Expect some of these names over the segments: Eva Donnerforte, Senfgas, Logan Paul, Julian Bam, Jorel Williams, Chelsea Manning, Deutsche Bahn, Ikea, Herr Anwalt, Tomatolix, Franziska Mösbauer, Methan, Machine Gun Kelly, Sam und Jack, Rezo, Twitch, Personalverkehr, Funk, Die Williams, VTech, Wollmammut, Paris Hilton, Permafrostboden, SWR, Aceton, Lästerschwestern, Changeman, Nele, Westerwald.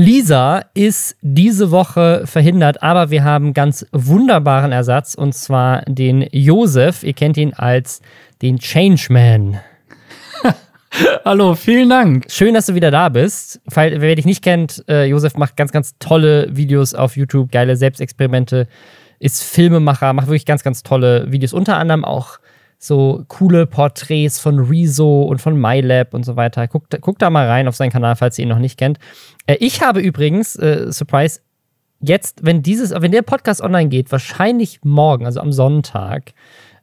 Lisa ist diese Woche verhindert, aber wir haben ganz wunderbaren Ersatz, und zwar den Josef. Ihr kennt ihn als den Changeman. Hallo, vielen Dank. Schön, dass du wieder da bist. Wer dich nicht kennt, Josef macht ganz, ganz tolle Videos auf YouTube, geile Selbstexperimente, ist Filmemacher, macht wirklich ganz, ganz tolle Videos. Unter anderem auch so coole Porträts von Rezo und von MyLab und so weiter. Guckt da mal rein auf seinen Kanal, falls ihr ihn noch nicht kennt. Ich habe übrigens, Surprise, jetzt, wenn der Podcast online geht, wahrscheinlich morgen, also am Sonntag,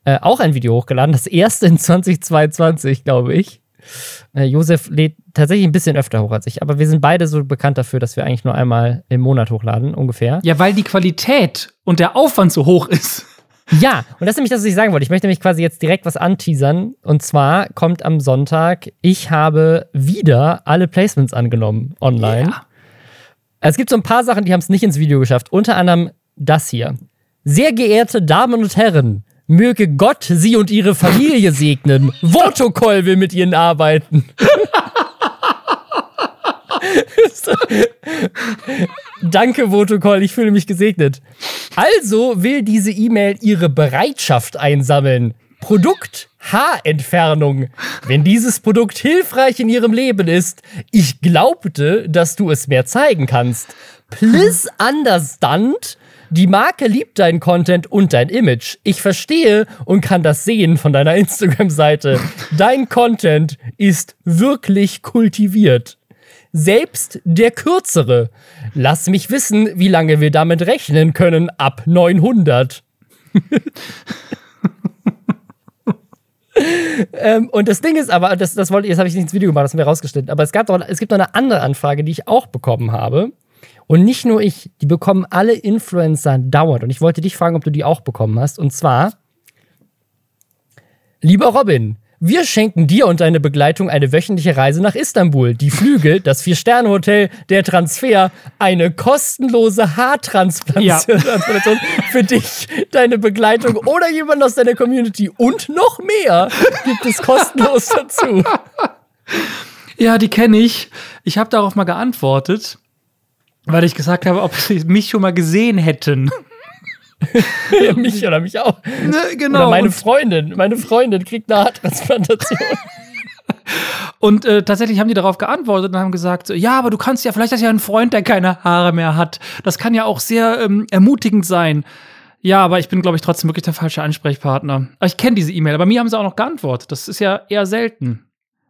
auch ein Video hochgeladen. Das erste in 2022, glaube ich. Josef lädt tatsächlich ein bisschen öfter hoch als ich, aber wir sind beide so bekannt dafür, dass wir eigentlich nur einmal im Monat hochladen, ungefähr. Ja, weil die Qualität und der Aufwand so hoch ist. Ja, und das ist nämlich das, was ich sagen wollte. Ich möchte nämlich quasi jetzt direkt was anteasern. Und zwar kommt am Sonntag, ich habe wieder alle Placements angenommen online. Ja. Es gibt so ein paar Sachen, die haben es nicht ins Video geschafft. Unter anderem das hier. Sehr geehrte Damen und Herren, möge Gott Sie und Ihre Familie segnen. Votokol will mit Ihnen arbeiten. Danke, Votokol, ich fühle mich gesegnet. Also will diese E-Mail Ihre Bereitschaft einsammeln. Produkt Haarentfernung. Wenn dieses Produkt hilfreich in Ihrem Leben ist, ich glaubte, dass du es mehr zeigen kannst. Please understand. Die Marke liebt deinen Content und dein Image. Ich verstehe und kann das sehen von deiner Instagram-Seite. Dein Content ist wirklich kultiviert. Selbst der Kürzere. Lass mich wissen, wie lange wir damit rechnen können ab 900. Und das Ding ist aber, das habe ich nicht ins Video gemacht, das haben wir rausgestellt. Aber es gibt noch eine andere Anfrage, die ich auch bekommen habe. Und nicht nur ich, die bekommen alle Influencer dauernd. Und ich wollte dich fragen, ob du die auch bekommen hast. Und zwar, lieber Robin, wir schenken dir und deine Begleitung eine wöchentliche Reise nach Istanbul. Die Flüge, das 4-Sterne-Hotel, der Transfer, eine kostenlose Haartransplantation für dich, deine Begleitung oder jemand aus deiner Community. Und noch mehr gibt es kostenlos dazu. Ja, die kenne ich. Ich habe darauf mal geantwortet. Weil ich gesagt habe, ob sie mich schon mal gesehen hätten. Ja, mich oder mich auch. Ne, genau. Oder meine Freundin. Meine Freundin kriegt eine Haartransplantation. Und tatsächlich haben die darauf geantwortet und haben gesagt, ja, aber du kannst ja, vielleicht hast du ja einen Freund, der keine Haare mehr hat. Das kann ja auch sehr ermutigend sein. Ja, aber ich bin, glaube ich, trotzdem wirklich der falsche Ansprechpartner. Aber ich kenne diese E-Mail, aber mir haben sie auch noch geantwortet. Das ist ja eher selten.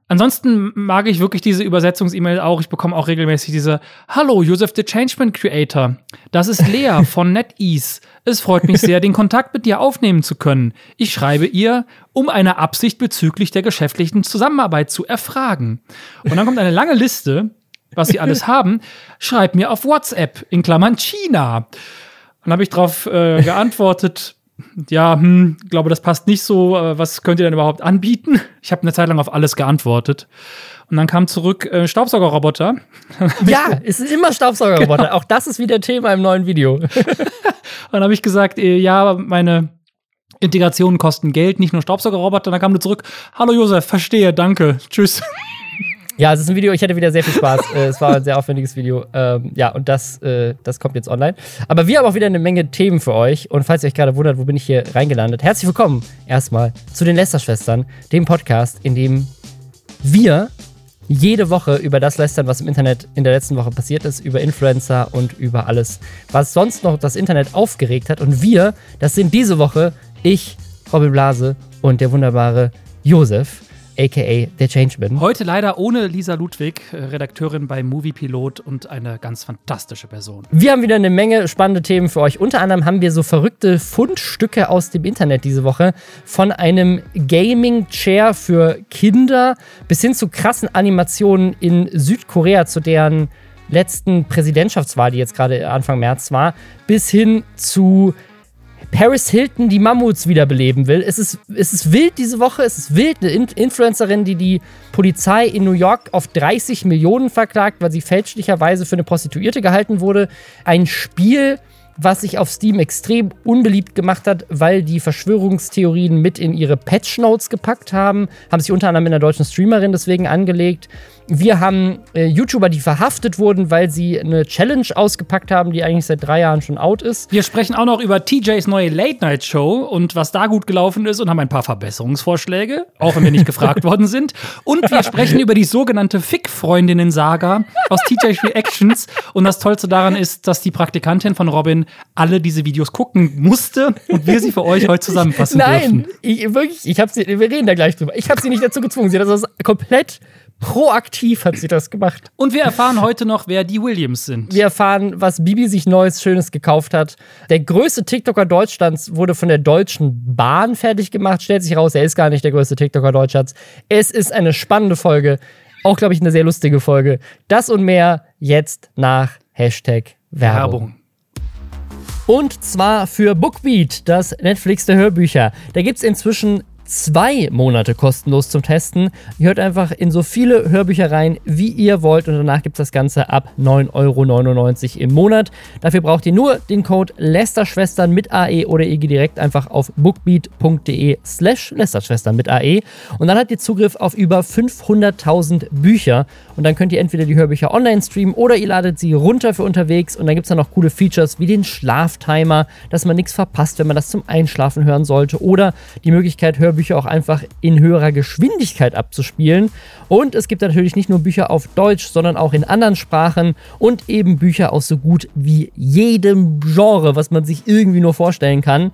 Ansonsten mag ich wirklich diese Übersetzungs-E-Mail auch. Ich bekomme auch regelmäßig diese Hallo, Joseph the Changeman Creator. Das ist Lea von NetEase. Es freut mich sehr, den Kontakt mit dir aufnehmen zu können. Ich schreibe ihr, um eine Absicht bezüglich der geschäftlichen Zusammenarbeit zu erfragen. Und dann kommt eine lange Liste, was sie alles haben. Schreib mir auf WhatsApp, in Klammern China. Dann habe ich darauf geantwortet, ja, glaube, das passt nicht so. Was könnt ihr denn überhaupt anbieten? Ich habe eine Zeit lang auf alles geantwortet. Und dann kam zurück Staubsaugerroboter. Ja, es sind immer Staubsaugerroboter. Genau. Auch das ist wieder Thema im neuen Video. Dann habe ich gesagt, ja, meine Integrationen kosten Geld, nicht nur Staubsaugerroboter. Und dann kam du zurück, hallo Josef, verstehe, danke, tschüss. Ja, es ist ein Video, ich hatte wieder sehr viel Spaß. Es war ein sehr aufwendiges Video. Ja, und das kommt jetzt online. Aber wir haben auch wieder eine Menge Themen für euch. Und falls ihr euch gerade wundert, wo bin ich hier reingelandet, herzlich willkommen erstmal zu den Lästerschwestern, dem Podcast, in dem wir jede Woche über das lästern, was im Internet in der letzten Woche passiert ist, über Influencer und über alles, was sonst noch das Internet aufgeregt hat. Und wir, das sind diese Woche ich, Robin Blase und der wunderbare Josef, a.k.a. der Changeman. Heute leider ohne Lisa Ludwig, Redakteurin bei Moviepilot und eine ganz fantastische Person. Wir haben wieder eine Menge spannende Themen für euch. Unter anderem haben wir so verrückte Fundstücke aus dem Internet diese Woche. Von einem Gaming-Chair für Kinder bis hin zu krassen Animationen in Südkorea, zu deren letzten Präsidentschaftswahl, die jetzt gerade Anfang März war, bis hin zu Paris Hilton, die Mammuts wiederbeleben will. Es ist wild diese Woche, es ist wild. Eine Influencerin, die Polizei in New York auf 30 Millionen verklagt, weil sie fälschlicherweise für eine Prostituierte gehalten wurde. Ein Spiel, was sich auf Steam extrem unbeliebt gemacht hat, weil die Verschwörungstheorien mit in ihre Patchnotes gepackt haben, haben sich unter anderem mit einer deutschen Streamerin deswegen angelegt. Wir haben YouTuber, die verhaftet wurden, weil sie eine Challenge ausgepackt haben, die eigentlich seit 3 Jahren schon out ist. Wir sprechen auch noch über TJs neue Late-Night-Show und was da gut gelaufen ist und haben ein paar Verbesserungsvorschläge, auch wenn wir nicht gefragt worden sind. Und wir sprechen über die sogenannte Fick-Freundinnen-Saga aus TJs Reactions. Und das Tollste daran ist, dass die Praktikantin von Robin alle diese Videos gucken musste und wir sie für euch heute zusammenfassen dürfen. Nein, ich hab sie, wir reden da gleich drüber. Ich habe sie nicht dazu gezwungen, sie hat das komplett proaktiv hat sie das gemacht. Und wir erfahren heute noch, wer die Williams sind. Wir erfahren, was Bibi sich Neues, Schönes gekauft hat. Der größte TikToker Deutschlands wurde von der Deutschen Bahn fertig gemacht. Stellt sich raus, er ist gar nicht der größte TikToker Deutschlands. Es ist eine spannende Folge. Auch, glaube ich, eine sehr lustige Folge. Das und mehr jetzt nach #Werbung. Und zwar für Bookbeat, das Netflix der Hörbücher. Da gibt es inzwischen 2 Monate kostenlos zum Testen. Ihr hört einfach in so viele Hörbücher rein, wie ihr wollt. Und danach gibt es das Ganze ab 9,99 € im Monat. Dafür braucht ihr nur den Code Lästerschwestern mit AE oder ihr geht direkt einfach auf bookbeat.de/Lästerschwestern mit AE. Und dann habt ihr Zugriff auf über 500.000 Bücher. Und dann könnt ihr entweder die Hörbücher online streamen oder ihr ladet sie runter für unterwegs. Und dann gibt es dann noch coole Features wie den Schlaftimer, dass man nichts verpasst, wenn man das zum Einschlafen hören sollte. Oder die Möglichkeit, Hörbücher auch einfach in höherer Geschwindigkeit abzuspielen. Und es gibt natürlich nicht nur Bücher auf Deutsch, sondern auch in anderen Sprachen und eben Bücher aus so gut wie jedem Genre, was man sich irgendwie nur vorstellen kann.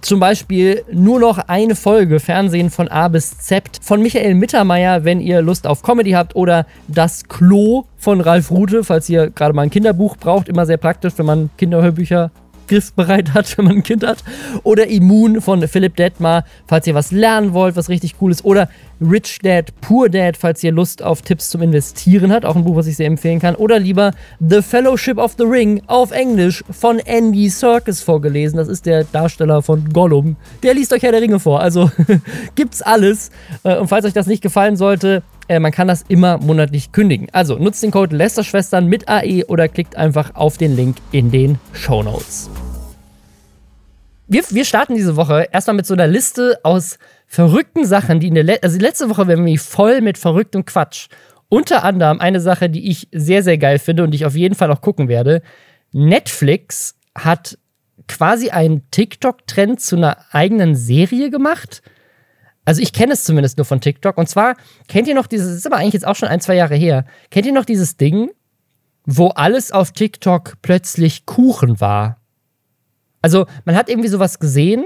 Zum Beispiel nur noch eine Folge Fernsehen von A bis Z von Michael Mittermeier, wenn ihr Lust auf Comedy habt, oder Das Klo von Ralf Rute, falls ihr gerade mal ein Kinderbuch braucht, immer sehr praktisch, wenn man Kinderhörbücher griffbereit hat, wenn man ein Kind hat. Oder Immun von Philipp Detmar, falls ihr was lernen wollt, was richtig cool ist. Oder Rich Dad, Poor Dad, falls ihr Lust auf Tipps zum Investieren habt. Auch ein Buch, was ich sehr empfehlen kann. Oder lieber The Fellowship of the Ring auf Englisch von Andy Serkis vorgelesen. Das ist der Darsteller von Gollum. Der liest euch Herr der Ringe vor. Also gibt's alles. Und falls euch das nicht gefallen sollte, man kann das immer monatlich kündigen. Also nutzt den Code Lästerschwestern mit AE oder klickt einfach auf den Link in den Shownotes. Wir starten diese Woche erstmal mit so einer Liste aus verrückten Sachen, die letzte Woche war nämlich voll mit verrücktem Quatsch. Unter anderem eine Sache, die ich sehr, sehr geil finde und die ich auf jeden Fall noch gucken werde. Netflix hat quasi einen TikTok-Trend zu einer eigenen Serie gemacht. Also ich kenne es zumindest nur von TikTok. Und zwar, kennt ihr noch dieses, das ist aber eigentlich jetzt auch schon 1-2 Jahre her, kennt ihr noch dieses Ding, wo alles auf TikTok plötzlich Kuchen war? Also man hat irgendwie sowas gesehen,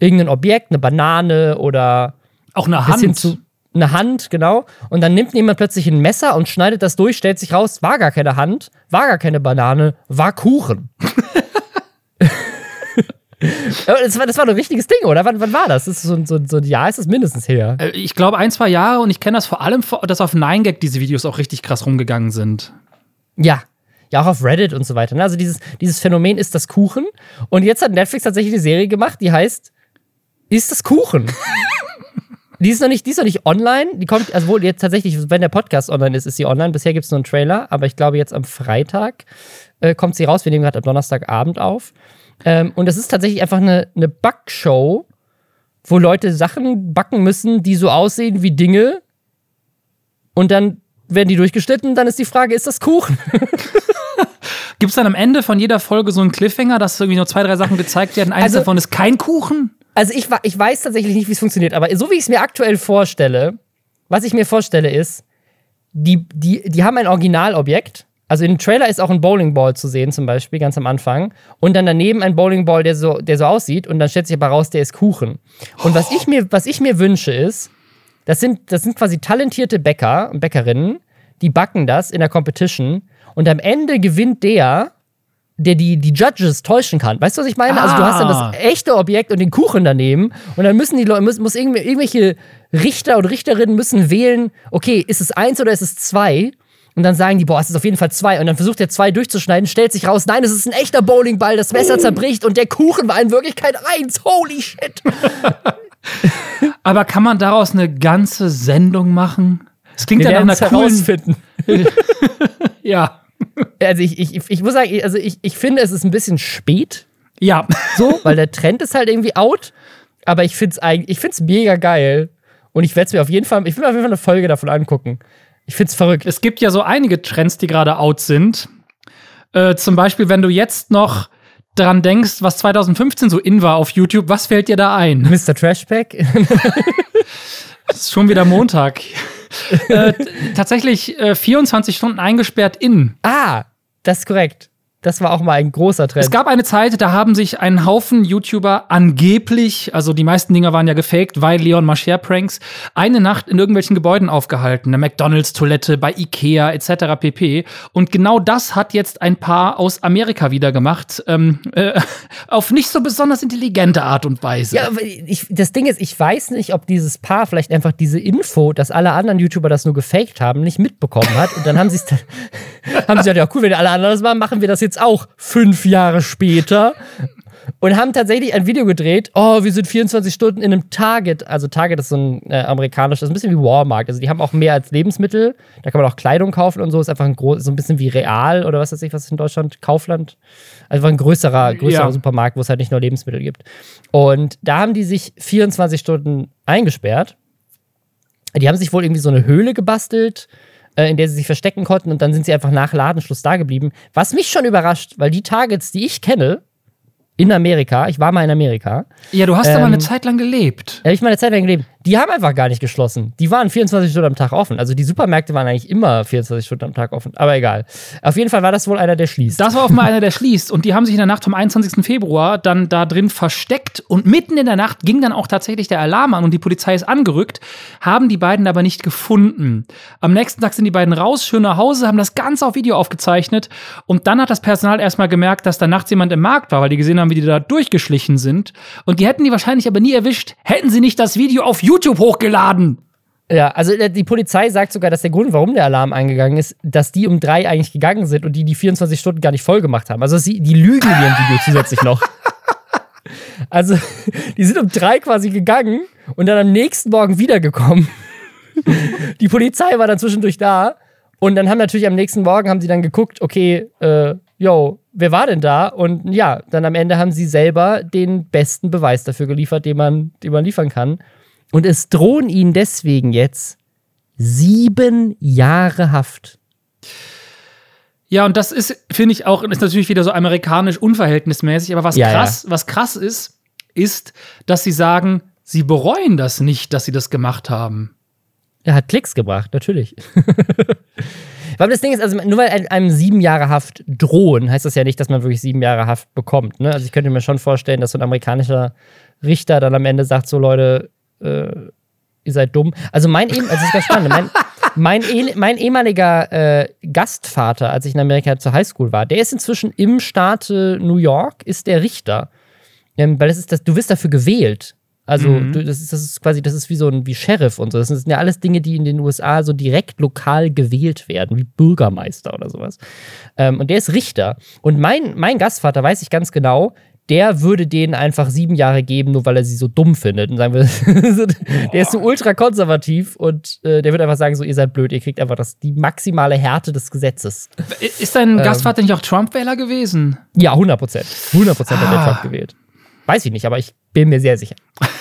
irgendein Objekt, eine Banane oder auch eine Hand. Bis hin zu eine Hand, genau. Und dann nimmt jemand plötzlich ein Messer und schneidet das durch, stellt sich raus, war gar keine Hand, war gar keine Banane, war Kuchen. Das war doch ein richtiges Ding, oder? Wann war das? Das ist so ein Jahr ist es mindestens her. Ich glaube 1-2 Jahre und ich kenne das vor allem, dass auf 9gag diese Videos auch richtig krass rumgegangen sind. Ja. Ja, auch auf Reddit und so weiter. Also dieses Phänomen ist das Kuchen. Und jetzt hat Netflix tatsächlich eine Serie gemacht, die heißt Ist das Kuchen? Die ist noch nicht online. Die kommt, also wohl jetzt tatsächlich, wenn der Podcast online ist, ist sie online. Bisher gibt es nur einen Trailer, aber ich glaube jetzt am Freitag kommt sie raus. Wir nehmen gerade am Donnerstagabend auf. Und das ist tatsächlich einfach eine Backshow, wo Leute Sachen backen müssen, die so aussehen wie Dinge. Und dann werden die durchgeschnitten, dann ist die Frage, ist das Kuchen? Gibt es dann am Ende von jeder Folge so einen Cliffhanger, dass irgendwie nur 2-3 Sachen gezeigt werden? Eines davon ist kein Kuchen? Also ich weiß tatsächlich nicht, wie es funktioniert, aber so wie ich es mir aktuell vorstelle, was ich mir vorstelle ist, die haben ein Originalobjekt. Also im Trailer ist auch ein Bowlingball zu sehen, zum Beispiel, ganz am Anfang. Und dann daneben ein Bowlingball, der so aussieht. Und dann stellt sich aber raus, der ist Kuchen. Und was ich mir wünsche ist, das sind quasi talentierte Bäcker und Bäckerinnen, die backen das in der Competition. Und am Ende gewinnt der die Judges täuschen kann. Weißt du, was ich meine? Also du hast dann das echte Objekt und den Kuchen daneben. Und dann müssen die Leute, muss irgendwelche Richter und Richterinnen müssen wählen, okay, ist es 1 oder ist es 2? Und dann sagen die, boah, es ist auf jeden Fall 2. Und dann versucht der 2 durchzuschneiden, stellt sich raus, nein, es ist ein echter Bowlingball, das Messer zerbricht und der Kuchen war in Wirklichkeit 1. Holy shit. Aber kann man daraus eine ganze Sendung machen? Das klingt ja nach einer coolen... Ja. Also ich muss sagen, also ich finde, es ist ein bisschen spät. Ja. So, weil der Trend ist halt irgendwie out. Aber ich finde es eigentlich, ich find's mega geil. Und ich werde es mir auf jeden Fall, ich will mir auf jeden Fall eine Folge davon angucken. Ich find's verrückt. Es gibt ja so einige Trends, die gerade out sind. Zum Beispiel, wenn du jetzt noch dran denkst, was 2015 so in war auf YouTube, was fällt dir da ein? Mr. Trashback? Das ist schon wieder Montag. Tatsächlich 24 Stunden eingesperrt in. Ah, das ist korrekt. Das war auch mal ein großer Trend. Es gab eine Zeit, da haben sich ein Haufen YouTuber angeblich, also die meisten Dinger waren ja gefaked, weil Leon Mascher Pranks, eine Nacht in irgendwelchen Gebäuden aufgehalten. Eine McDonalds-Toilette, bei Ikea etc. pp. Und genau das hat jetzt ein Paar aus Amerika wieder gemacht. Auf nicht so besonders intelligente Art und Weise. Ja, aber das Ding ist, ich weiß nicht, ob dieses Paar vielleicht einfach diese Info, dass alle anderen YouTuber das nur gefaked haben, nicht mitbekommen hat. Und dann haben sie es gesagt, ja cool, wenn alle anderen das machen, machen wir das jetzt auch 5 Jahre später und haben tatsächlich ein Video gedreht. Oh, wir sind 24 Stunden in einem Target. Also Target ist so ein amerikanisches, ein bisschen wie Walmart. Also die haben auch mehr als Lebensmittel. Da kann man auch Kleidung kaufen und so. Ist einfach ein groß, so ein bisschen wie Real oder was weiß ich, was ist in Deutschland? Kaufland. Einfach ein größerer ja. Supermarkt, wo es halt nicht nur Lebensmittel gibt. Und da haben die sich 24 Stunden eingesperrt. Die haben sich wohl irgendwie so eine Höhle gebastelt, in der sie sich verstecken konnten, und dann sind sie einfach nach Ladenschluss da geblieben. Was mich schon überrascht, weil die Targets, die ich kenne, in Amerika, ich war mal in Amerika. Ja, du hast da mal eine Zeit lang gelebt. Ja, ich mal eine Zeit lang gelebt. Die haben einfach gar nicht geschlossen. Die waren 24 Stunden am Tag offen. Also die Supermärkte waren eigentlich immer 24 Stunden am Tag offen. Aber egal. Auf jeden Fall war das wohl einer, der schließt. Das war auch mal einer, der schließt. Und die haben sich in der Nacht vom 21. Februar dann da drin versteckt. Und mitten in der Nacht ging dann auch tatsächlich der Alarm an und die Polizei ist angerückt. Haben die beiden aber nicht gefunden. Am nächsten Tag sind die beiden raus, schön nach Hause, haben das Ganze auf Video aufgezeichnet. Und dann hat das Personal erstmal gemerkt, dass da nachts jemand im Markt war, weil die gesehen haben, wie die da durchgeschlichen sind. Und die hätten die wahrscheinlich aber nie erwischt, hätten sie nicht das Video auf YouTube hochgeladen. Ja, also die Polizei sagt sogar, dass der Grund, warum der Alarm eingegangen ist, dass die um 3 eigentlich gegangen sind und die 24 Stunden gar nicht voll gemacht haben. Also die lügen in ihrem Video zusätzlich noch. Also die sind um 3 quasi gegangen und dann am nächsten Morgen wiedergekommen. Die Polizei war dann zwischendurch da und dann haben natürlich am nächsten Morgen haben sie dann geguckt, okay, yo, wer war denn da? Und ja, dann am Ende haben sie selber den besten Beweis dafür geliefert, den man liefern kann. Und es drohen ihnen deswegen jetzt 7 Jahre Haft. Ja, und das ist, finde ich auch, ist natürlich wieder so amerikanisch unverhältnismäßig. Aber was krass ist, dass sie sagen, sie bereuen das nicht, dass sie das gemacht haben. Er hat Klicks gebracht, natürlich. Weil das Ding ist, also nur weil einem 7 Jahre Haft drohen, heißt das ja nicht, dass man wirklich 7 Jahre Haft bekommt. Ne? Also ich könnte mir schon vorstellen, dass so ein amerikanischer Richter dann am Ende sagt, so Leute, ihr seid dumm. Also das ist ganz spannend, mein ehemaliger Gastvater, als ich in Amerika zur Highschool war, der ist inzwischen im Staat New York, ist der Richter. Weil du wirst dafür gewählt. Also, das ist wie so ein wie Sheriff und so. Das sind ja alles Dinge, die in den USA so direkt lokal gewählt werden, wie Bürgermeister oder sowas. Und der ist Richter. Und mein Gastvater, weiß ich ganz genau, der würde denen einfach 7 Jahre geben, nur weil er sie so dumm findet. Und sagen wir, der ist so ultra konservativ und der wird einfach sagen, so, ihr seid blöd, ihr kriegt einfach die maximale Härte des Gesetzes. Ist dein Gastvater nicht auch Trump-Wähler gewesen? Ja, 100%. 100% hat der Trump gewählt. Weiß ich nicht, aber ich bin mir sehr sicher.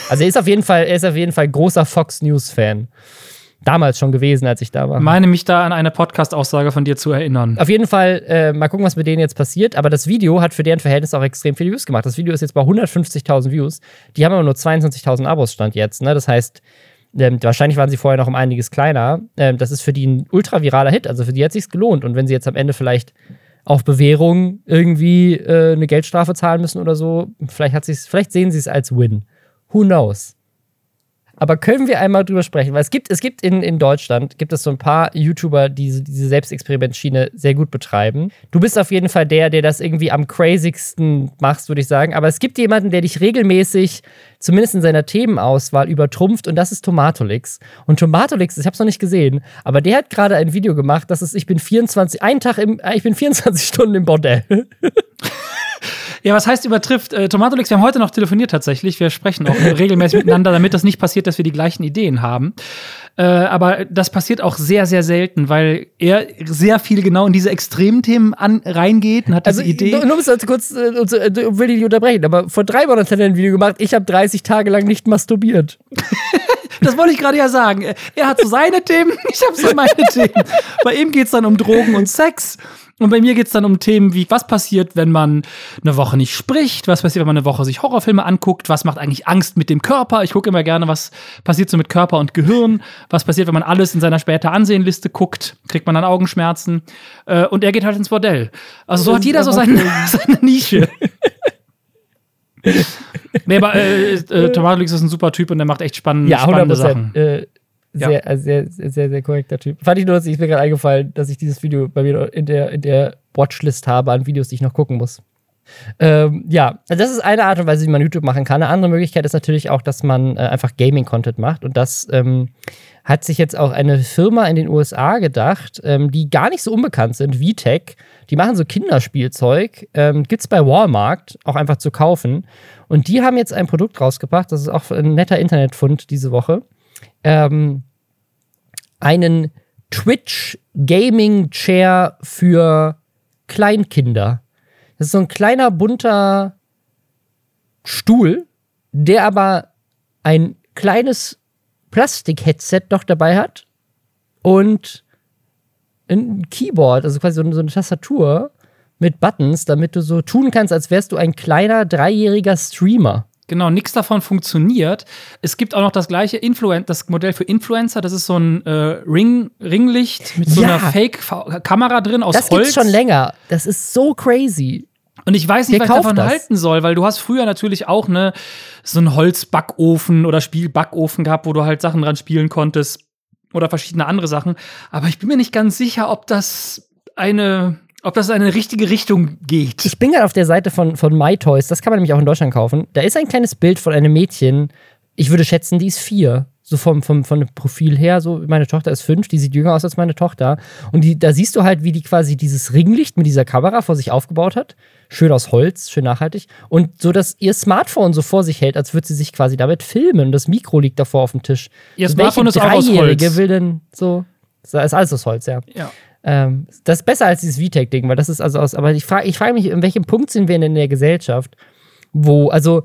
Also er ist auf jeden Fall großer Fox News-Fan. Damals schon gewesen, als ich da war. Meine mich da an eine Podcast-Aussage von dir zu erinnern. Auf jeden Fall, mal gucken, was mit denen jetzt passiert. Aber das Video hat für deren Verhältnis auch extrem viele Views gemacht. Das Video ist jetzt bei 150.000 Views. Die haben aber nur 22.000 Abos Stand jetzt. Ne? Das heißt, wahrscheinlich waren sie vorher noch um einiges kleiner. Das ist für die ein ultraviraler Hit. Also für die hat sich's gelohnt. Und wenn sie jetzt am Ende vielleicht auf Bewährung irgendwie eine Geldstrafe zahlen müssen oder so. Vielleicht sehen sie es als Win. Who knows? Aber können wir einmal drüber sprechen? Weil es gibt in Deutschland, gibt es so ein paar YouTuber, die diese Selbstexperimentschiene sehr gut betreiben. Du bist auf jeden Fall der das irgendwie am crazigsten machst, würde ich sagen. Aber es gibt jemanden, der dich regelmäßig, zumindest in seiner Themenauswahl, übertrumpft. Und das ist Tomatolix. Und Tomatolix, ich hab's noch nicht gesehen, aber der hat gerade ein Video gemacht, das ist, ich bin 24 Stunden im Bordell. Ja, was heißt übertrifft? Tomatolix, wir haben heute noch telefoniert tatsächlich. Wir sprechen auch regelmäßig miteinander, damit das nicht passiert, dass wir die gleichen Ideen haben. Aber das passiert auch sehr, sehr selten, weil er sehr viel genau in diese extremen Themen reingeht und hat diese Idee. Nur bis kurz, will ich nicht unterbrechen, aber vor 3 Monaten hat er ein Video gemacht, ich habe 30 Tage lang nicht masturbiert. Das wollte ich gerade ja sagen. Er hat so seine Themen, ich habe so meine Themen. Bei ihm geht's dann um Drogen und Sex. Und bei mir geht's dann um Themen wie, was passiert, wenn man eine Woche nicht spricht? Was passiert, wenn man eine Woche sich Horrorfilme anguckt? Was macht eigentlich Angst mit dem Körper? Ich gucke immer gerne, was passiert so mit Körper und Gehirn? Was passiert, wenn man alles in seiner später Ansehenliste guckt? Kriegt man dann Augenschmerzen? Und er geht halt ins Bordell. Also so hat jeder so seine Nische. Nee, aber Tomatolix ist ein super Typ und der macht echt spannende Sachen. Sehr korrekter Typ. Fand ich nur, dass ich mir gerade eingefallen, dass ich dieses Video bei mir in der Watchlist habe an Videos, die ich noch gucken muss. Also das ist eine Art und Weise, wie man YouTube machen kann. Eine andere Möglichkeit ist natürlich auch, dass man einfach Gaming-Content macht. Und das hat sich jetzt auch eine Firma in den USA gedacht, die gar nicht so unbekannt sind, VTech. Die machen so Kinderspielzeug, gibt's bei Walmart auch einfach zu kaufen. Und die haben jetzt ein Produkt rausgebracht, das ist auch ein netter Internetfund diese Woche. Einen Twitch-Gaming-Chair für Kleinkinder. Das ist so ein kleiner, bunter Stuhl, der aber ein kleines Plastik-Headset noch dabei hat und ein Keyboard, also quasi so eine Tastatur mit Buttons, damit du so tun kannst, als wärst du ein kleiner, 3-jähriger Streamer. Genau, nichts davon funktioniert. Es gibt auch noch das gleiche, das Modell für Influencer, das ist so ein Ringlicht mit so einer Fake-Kamera drin aus Holz. Das gibt's schon länger. Das ist so crazy. Und ich weiß nicht, was ich davon halten soll, weil du hast früher natürlich auch so einen Holzbackofen oder Spielbackofen gehabt, wo du halt Sachen dran spielen konntest oder verschiedene andere Sachen. Aber ich bin mir nicht ganz sicher, ob das in eine richtige Richtung geht. Ich bin gerade auf der Seite von MyToys, das kann man nämlich auch in Deutschland kaufen. Da ist ein kleines Bild von einem Mädchen, ich würde schätzen, die ist 4. So von dem Profil her, so meine Tochter ist 5, die sieht jünger aus als meine Tochter. Und da siehst du halt, wie die quasi dieses Ringlicht mit dieser Kamera vor sich aufgebaut hat. Schön aus Holz, schön nachhaltig. Und so, dass ihr Smartphone so vor sich hält, als würde sie sich quasi damit filmen. Und das Mikro liegt davor auf dem Tisch. Ihr Smartphone ist auch aus Holz. Welche Dreijährige will denn so? Das ist alles aus Holz, ja. Ja. Das ist besser als dieses VTech-Ding, weil das ist also aus. Aber ich frage mich, in welchem Punkt sind wir denn in der Gesellschaft, wo, also,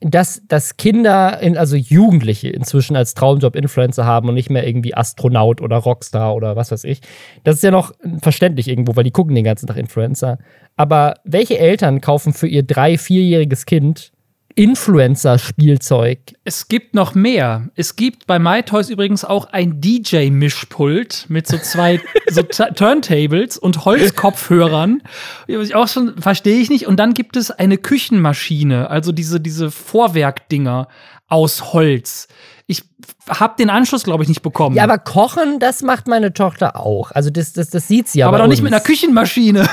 dass Kinder, also Jugendliche inzwischen als Traumjob Influencer haben und nicht mehr irgendwie Astronaut oder Rockstar oder was weiß ich. Das ist ja noch verständlich irgendwo, weil die gucken den ganzen Tag Influencer. Aber welche Eltern kaufen für ihr 3-, 4-jähriges Kind Influencer-Spielzeug? Es gibt noch mehr. Es gibt bei MyToys übrigens auch ein DJ-Mischpult mit so 2 so Turntables und Holzkopfhörern. Auch schon, verstehe ich nicht. Und dann gibt es eine Küchenmaschine, also diese Vorwerkdinger aus Holz. Ich habe den Anschluss, glaube ich, nicht bekommen. Ja, aber kochen, das macht meine Tochter auch. Also das sieht sie ja bei uns. Aber doch nicht mit einer Küchenmaschine.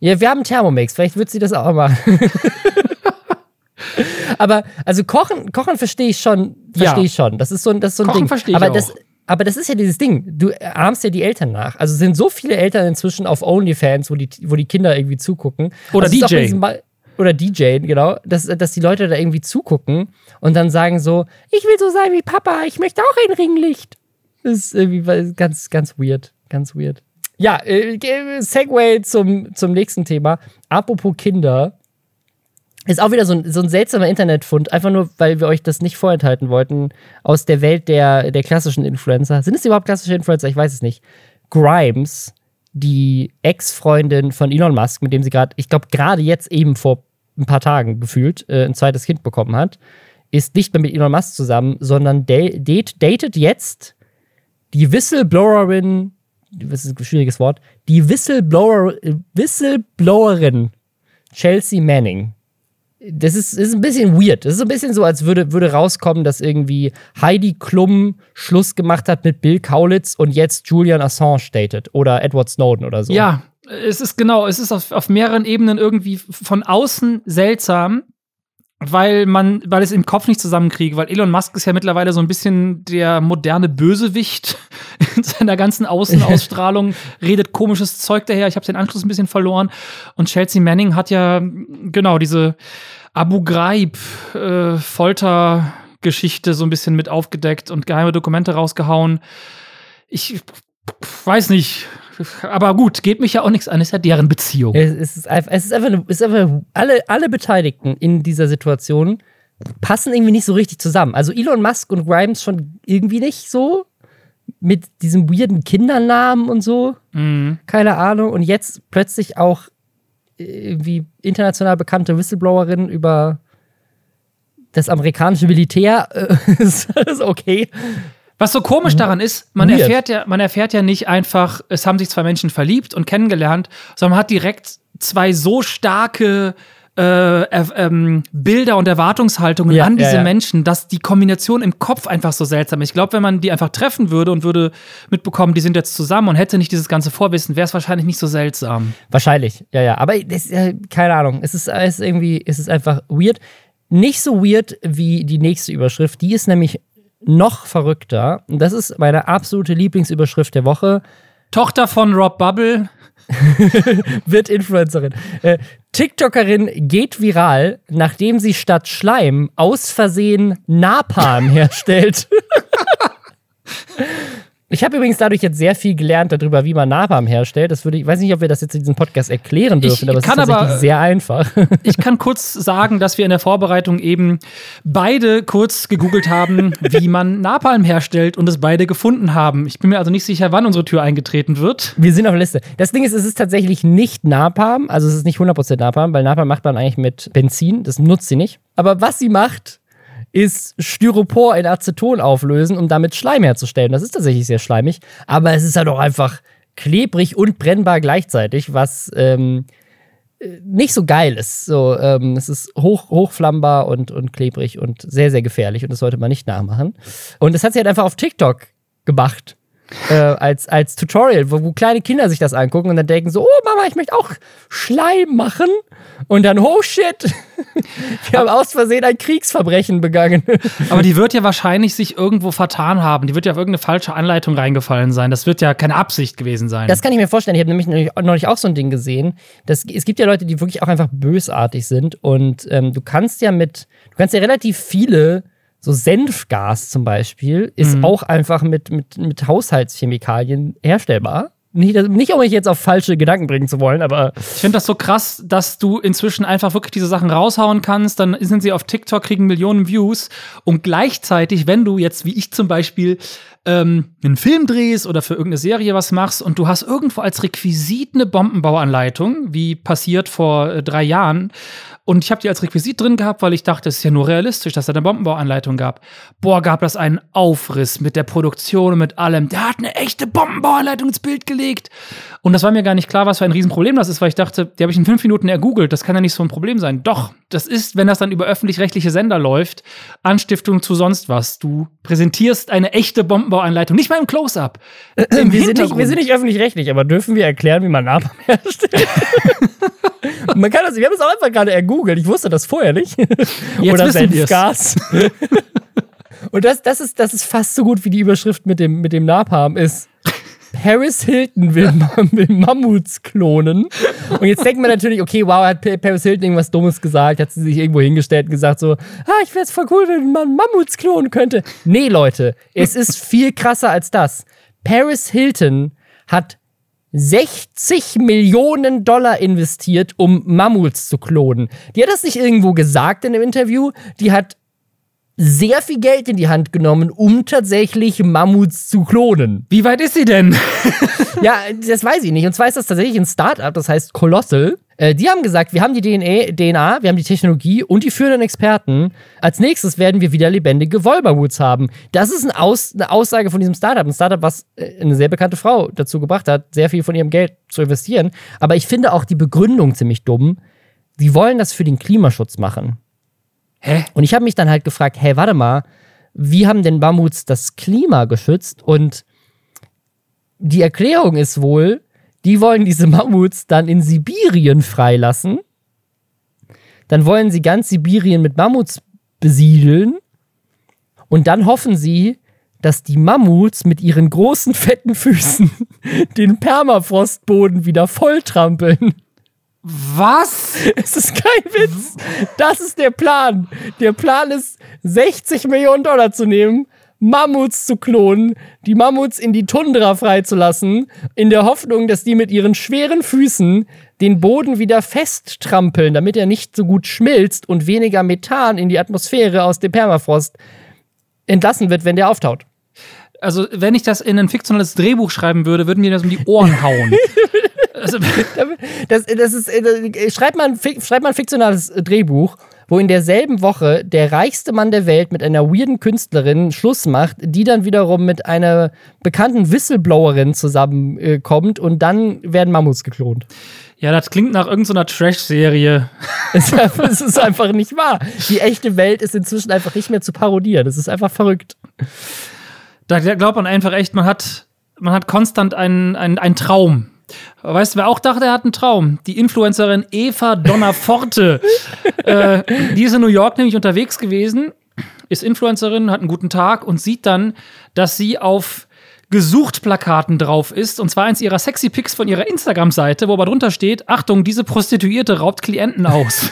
Ja, wir haben Thermomix. Vielleicht wird sie das auch machen. Aber, also Kochen verstehe ich schon. Das ist so ein Ding. Verstehe ich aber auch. Aber das ist ja dieses Ding. Du ahmst ja die Eltern nach. Also sind so viele Eltern inzwischen auf OnlyFans, wo die Kinder irgendwie zugucken. Oder also DJ. Oder DJ, genau. Dass die Leute da irgendwie zugucken und dann sagen so, ich will so sein wie Papa, ich möchte auch ein Ringlicht. Das ist irgendwie ganz, ganz weird. Ganz weird. Ja, Segway zum nächsten Thema. Apropos Kinder. Ist auch wieder so ein seltsamer Internetfund, einfach nur, weil wir euch das nicht vorenthalten wollten, aus der Welt der klassischen Influencer. Sind es überhaupt klassische Influencer? Ich weiß es nicht. Grimes, die Ex-Freundin von Elon Musk, mit dem sie gerade jetzt eben vor ein paar Tagen gefühlt, ein zweites Kind bekommen hat, ist nicht mehr mit Elon Musk zusammen, sondern datet jetzt die Whistleblowerin, das ist ein schwieriges Wort, die Whistleblowerin Chelsea Manning. Das ist ein bisschen weird. Das ist ein bisschen so, als würde rauskommen, dass irgendwie Heidi Klum Schluss gemacht hat mit Bill Kaulitz und jetzt Julian Assange datet oder Edward Snowden oder so. Ja, es ist auf mehreren Ebenen irgendwie von außen seltsam. weil ich es im Kopf nicht zusammenkriege, weil Elon Musk ist ja mittlerweile so ein bisschen der moderne Bösewicht in seiner ganzen Außenausstrahlung, redet komisches Zeug daher, ich habe den Anschluss ein bisschen verloren. Und Chelsea Manning hat ja genau diese Abu Ghraib Foltergeschichte so ein bisschen mit aufgedeckt und geheime Dokumente rausgehauen. Ich weiß nicht, aber gut, geht mich ja auch nichts an, ist ja deren Beziehung. Es ist einfach alle Beteiligten in dieser Situation passen irgendwie nicht so richtig zusammen. Also Elon Musk und Grimes schon irgendwie nicht so, mit diesem weirden Kindernamen und so, keine Ahnung. Und jetzt plötzlich auch irgendwie international bekannte Whistleblowerin über das amerikanische Militär, ist okay. Was so komisch daran ist, man erfährt ja nicht einfach, es haben sich zwei Menschen verliebt und kennengelernt, sondern man hat direkt zwei so starke Bilder und Erwartungshaltungen an diese Menschen, dass die Kombination im Kopf einfach so seltsam ist. Ich glaube, wenn man die einfach treffen würde und würde mitbekommen, die sind jetzt zusammen und hätte nicht dieses ganze Vorwissen, wäre es wahrscheinlich nicht so seltsam. Wahrscheinlich, ja. Aber das, keine Ahnung, es ist einfach weird. Nicht so weird wie die nächste Überschrift, die ist nämlich noch verrückter. Und das ist meine absolute Lieblingsüberschrift der Woche. Tochter von Rob Bubble wird Influencerin. TikTokerin geht viral, nachdem sie statt Schleim aus Versehen Napalm herstellt. Ich habe übrigens dadurch jetzt sehr viel gelernt darüber, wie man Napalm herstellt. Ich weiß nicht, ob wir das jetzt in diesem Podcast erklären dürfen, aber es ist tatsächlich sehr einfach. Ich kann kurz sagen, dass wir in der Vorbereitung eben beide kurz gegoogelt haben, wie man Napalm herstellt und es beide gefunden haben. Ich bin mir also nicht sicher, wann unsere Tür eingetreten wird. Wir sind auf der Liste. Das Ding ist, es ist tatsächlich nicht Napalm, also es ist nicht 100% Napalm, weil Napalm macht man eigentlich mit Benzin, das nutzt sie nicht. Aber was sie macht, ist Styropor in Aceton auflösen, um damit Schleim herzustellen. Das ist tatsächlich sehr schleimig, aber es ist halt auch einfach klebrig und brennbar gleichzeitig, was nicht so geil ist. So, es ist hochflammbar und klebrig und sehr, sehr gefährlich und das sollte man nicht nachmachen. Und das hat sie halt einfach auf TikTok gemacht, als Tutorial, wo kleine Kinder sich das angucken und dann denken so, oh Mama, ich möchte auch Schleim machen. Und dann, oh shit, wir haben aus Versehen ein Kriegsverbrechen begangen. Aber die wird ja wahrscheinlich sich irgendwo vertan haben. Die wird ja auf irgendeine falsche Anleitung reingefallen sein. Das wird ja keine Absicht gewesen sein. Das kann ich mir vorstellen. Ich habe nämlich neulich auch so ein Ding gesehen. Es gibt ja Leute, die wirklich auch einfach bösartig sind. Und du kannst ja relativ viele, so Senfgas zum Beispiel, ist auch einfach mit Haushaltschemikalien herstellbar. Nicht, um mich jetzt auf falsche Gedanken bringen zu wollen, aber ich finde das so krass, dass du inzwischen einfach wirklich diese Sachen raushauen kannst, dann sind sie auf TikTok, kriegen Millionen Views und gleichzeitig, wenn du jetzt, wie ich zum Beispiel, einen Film drehst oder für irgendeine Serie was machst und du hast irgendwo als Requisit eine Bombenbauanleitung, wie passiert vor 3 Jahren, und ich habe die als Requisit drin gehabt, weil ich dachte, es ist ja nur realistisch, dass da eine Bombenbauanleitung gab. Boah, gab das einen Aufriss mit der Produktion und mit allem. Der hat eine echte Bombenbauanleitung ins Bild gelegt. Und das war mir gar nicht klar, was für ein Riesenproblem das ist, weil ich dachte, die habe ich in 5 Minuten ergoogelt, das kann ja nicht so ein Problem sein. Doch, das ist, wenn das dann über öffentlich-rechtliche Sender läuft, Anstiftung zu sonst was. Du präsentierst eine echte Bombenbauanleitung, nicht mal im Close-Up. Wir sind nicht öffentlich-rechtlich, aber dürfen wir erklären, wie man Napalm herstellt? Wir haben es auch einfach gerade ergoogelt. Ich wusste das vorher nicht. Jetzt oder Senfgas. Und das ist fast so gut, wie die Überschrift mit dem Napalm ist. Paris Hilton will Mammuts klonen. Und jetzt denkt man natürlich, okay, wow, hat Paris Hilton irgendwas Dummes gesagt? Hat sie sich irgendwo hingestellt und gesagt so, ich wär's voll cool, wenn man Mammuts klonen könnte. Nee, Leute, es ist viel krasser als das. Paris Hilton hat $60 Millionen investiert, um Mammuts zu klonen. Die hat das nicht irgendwo gesagt in dem Interview. Die hat sehr viel Geld in die Hand genommen, um tatsächlich Mammuts zu klonen. Wie weit ist sie denn? Ja, das weiß ich nicht. Und zwar ist das tatsächlich ein Startup, das heißt Colossal. Die haben gesagt, wir haben die DNA, wir haben die Technologie und die führenden Experten. Als nächstes werden wir wieder lebendige Wollmammuts haben. Das ist eine Aussage von diesem Startup. Ein Startup, was eine sehr bekannte Frau dazu gebracht hat, sehr viel von ihrem Geld zu investieren. Aber ich finde auch die Begründung ziemlich dumm. Sie wollen das für den Klimaschutz machen. Hä? Und ich habe mich dann halt gefragt, warte mal, wie haben denn Mammuts das Klima geschützt? Und die Erklärung ist wohl, die wollen diese Mammuts dann in Sibirien freilassen, Dann wollen sie ganz Sibirien mit Mammuts besiedeln. Und dann hoffen sie, dass die Mammuts mit ihren großen, fetten Füßen den Permafrostboden wieder volltrampeln. Was? Es ist kein Witz. Das ist der Plan. Der Plan ist, 60 Millionen Dollar zu nehmen, Mammuts zu klonen, die Mammuts in die Tundra freizulassen, in der Hoffnung, dass die mit ihren schweren Füßen den Boden wieder festtrampeln, damit er nicht so gut schmilzt und weniger Methan in die Atmosphäre aus dem Permafrost entlassen wird, wenn der auftaut. Also, wenn ich das in ein fiktionales Drehbuch schreiben würde, würden mir das um die Ohren hauen. Also, schreibt man ein fiktionales Drehbuch, wo in derselben Woche der reichste Mann der Welt mit einer weirden Künstlerin Schluss macht, die dann wiederum mit einer bekannten Whistleblowerin zusammenkommt und dann werden Mammuts geklont. Ja, das klingt nach irgendeiner Trash-Serie. Es ist einfach nicht wahr. Die echte Welt ist inzwischen einfach nicht mehr zu parodieren. Das ist einfach verrückt. Da glaubt man einfach echt, man hat konstant einen Traum. Weißt du, wer auch dachte, er hat einen Traum? Die Influencerin Eva Donnerforte. Die ist in New York nämlich unterwegs gewesen, ist Influencerin, hat einen guten Tag und sieht dann, dass sie auf Gesucht-Plakaten drauf ist. Und zwar eins ihrer Sexy-Pics von ihrer Instagram-Seite, wo aber drunter steht, Achtung, diese Prostituierte raubt Klienten aus.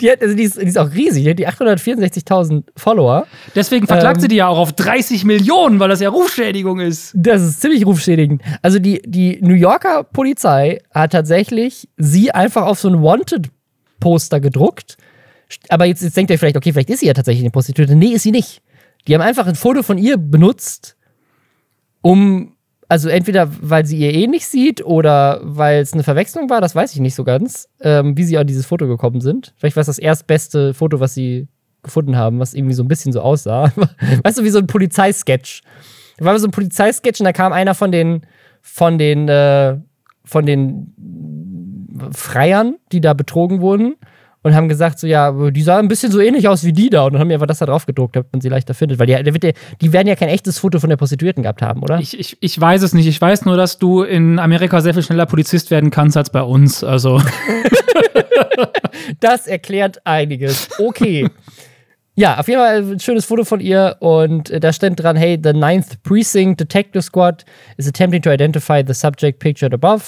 Die ist auch riesig, die hat die 864.000 Follower. Deswegen verklagt sie die ja auch auf 30 Millionen, weil das ja Rufschädigung ist. Das ist ziemlich rufschädigend. Also die New Yorker Polizei hat tatsächlich sie einfach auf so ein Wanted-Poster gedruckt. Aber jetzt denkt ihr vielleicht, okay, vielleicht ist sie ja tatsächlich eine Prostituierte. Nee, ist sie nicht. Die haben einfach ein Foto von ihr benutzt, also entweder, weil sie ihr nicht sieht oder weil es eine Verwechslung war, das weiß ich nicht so ganz, wie sie an dieses Foto gekommen sind. Vielleicht war es das erstbeste Foto, was sie gefunden haben, was irgendwie so ein bisschen so aussah. Weißt du, wie so ein Polizeisketch. Da war so ein Polizeisketch und da kam einer von den Freiern, die da betrogen wurden und haben gesagt so, ja, die sahen ein bisschen so ähnlich aus wie die da. Und dann haben die einfach das da drauf gedruckt, damit man sie leichter findet. Weil die werden ja kein echtes Foto von der Prostituierten gehabt haben, oder? Ich weiß es nicht. Ich weiß nur, dass du in Amerika sehr viel schneller Polizist werden kannst als bei uns. Also das erklärt einiges. Okay. Ja, auf jeden Fall ein schönes Foto von ihr. Und da stand dran, hey, the 9th Precinct Detective Squad is attempting to identify the subject pictured above.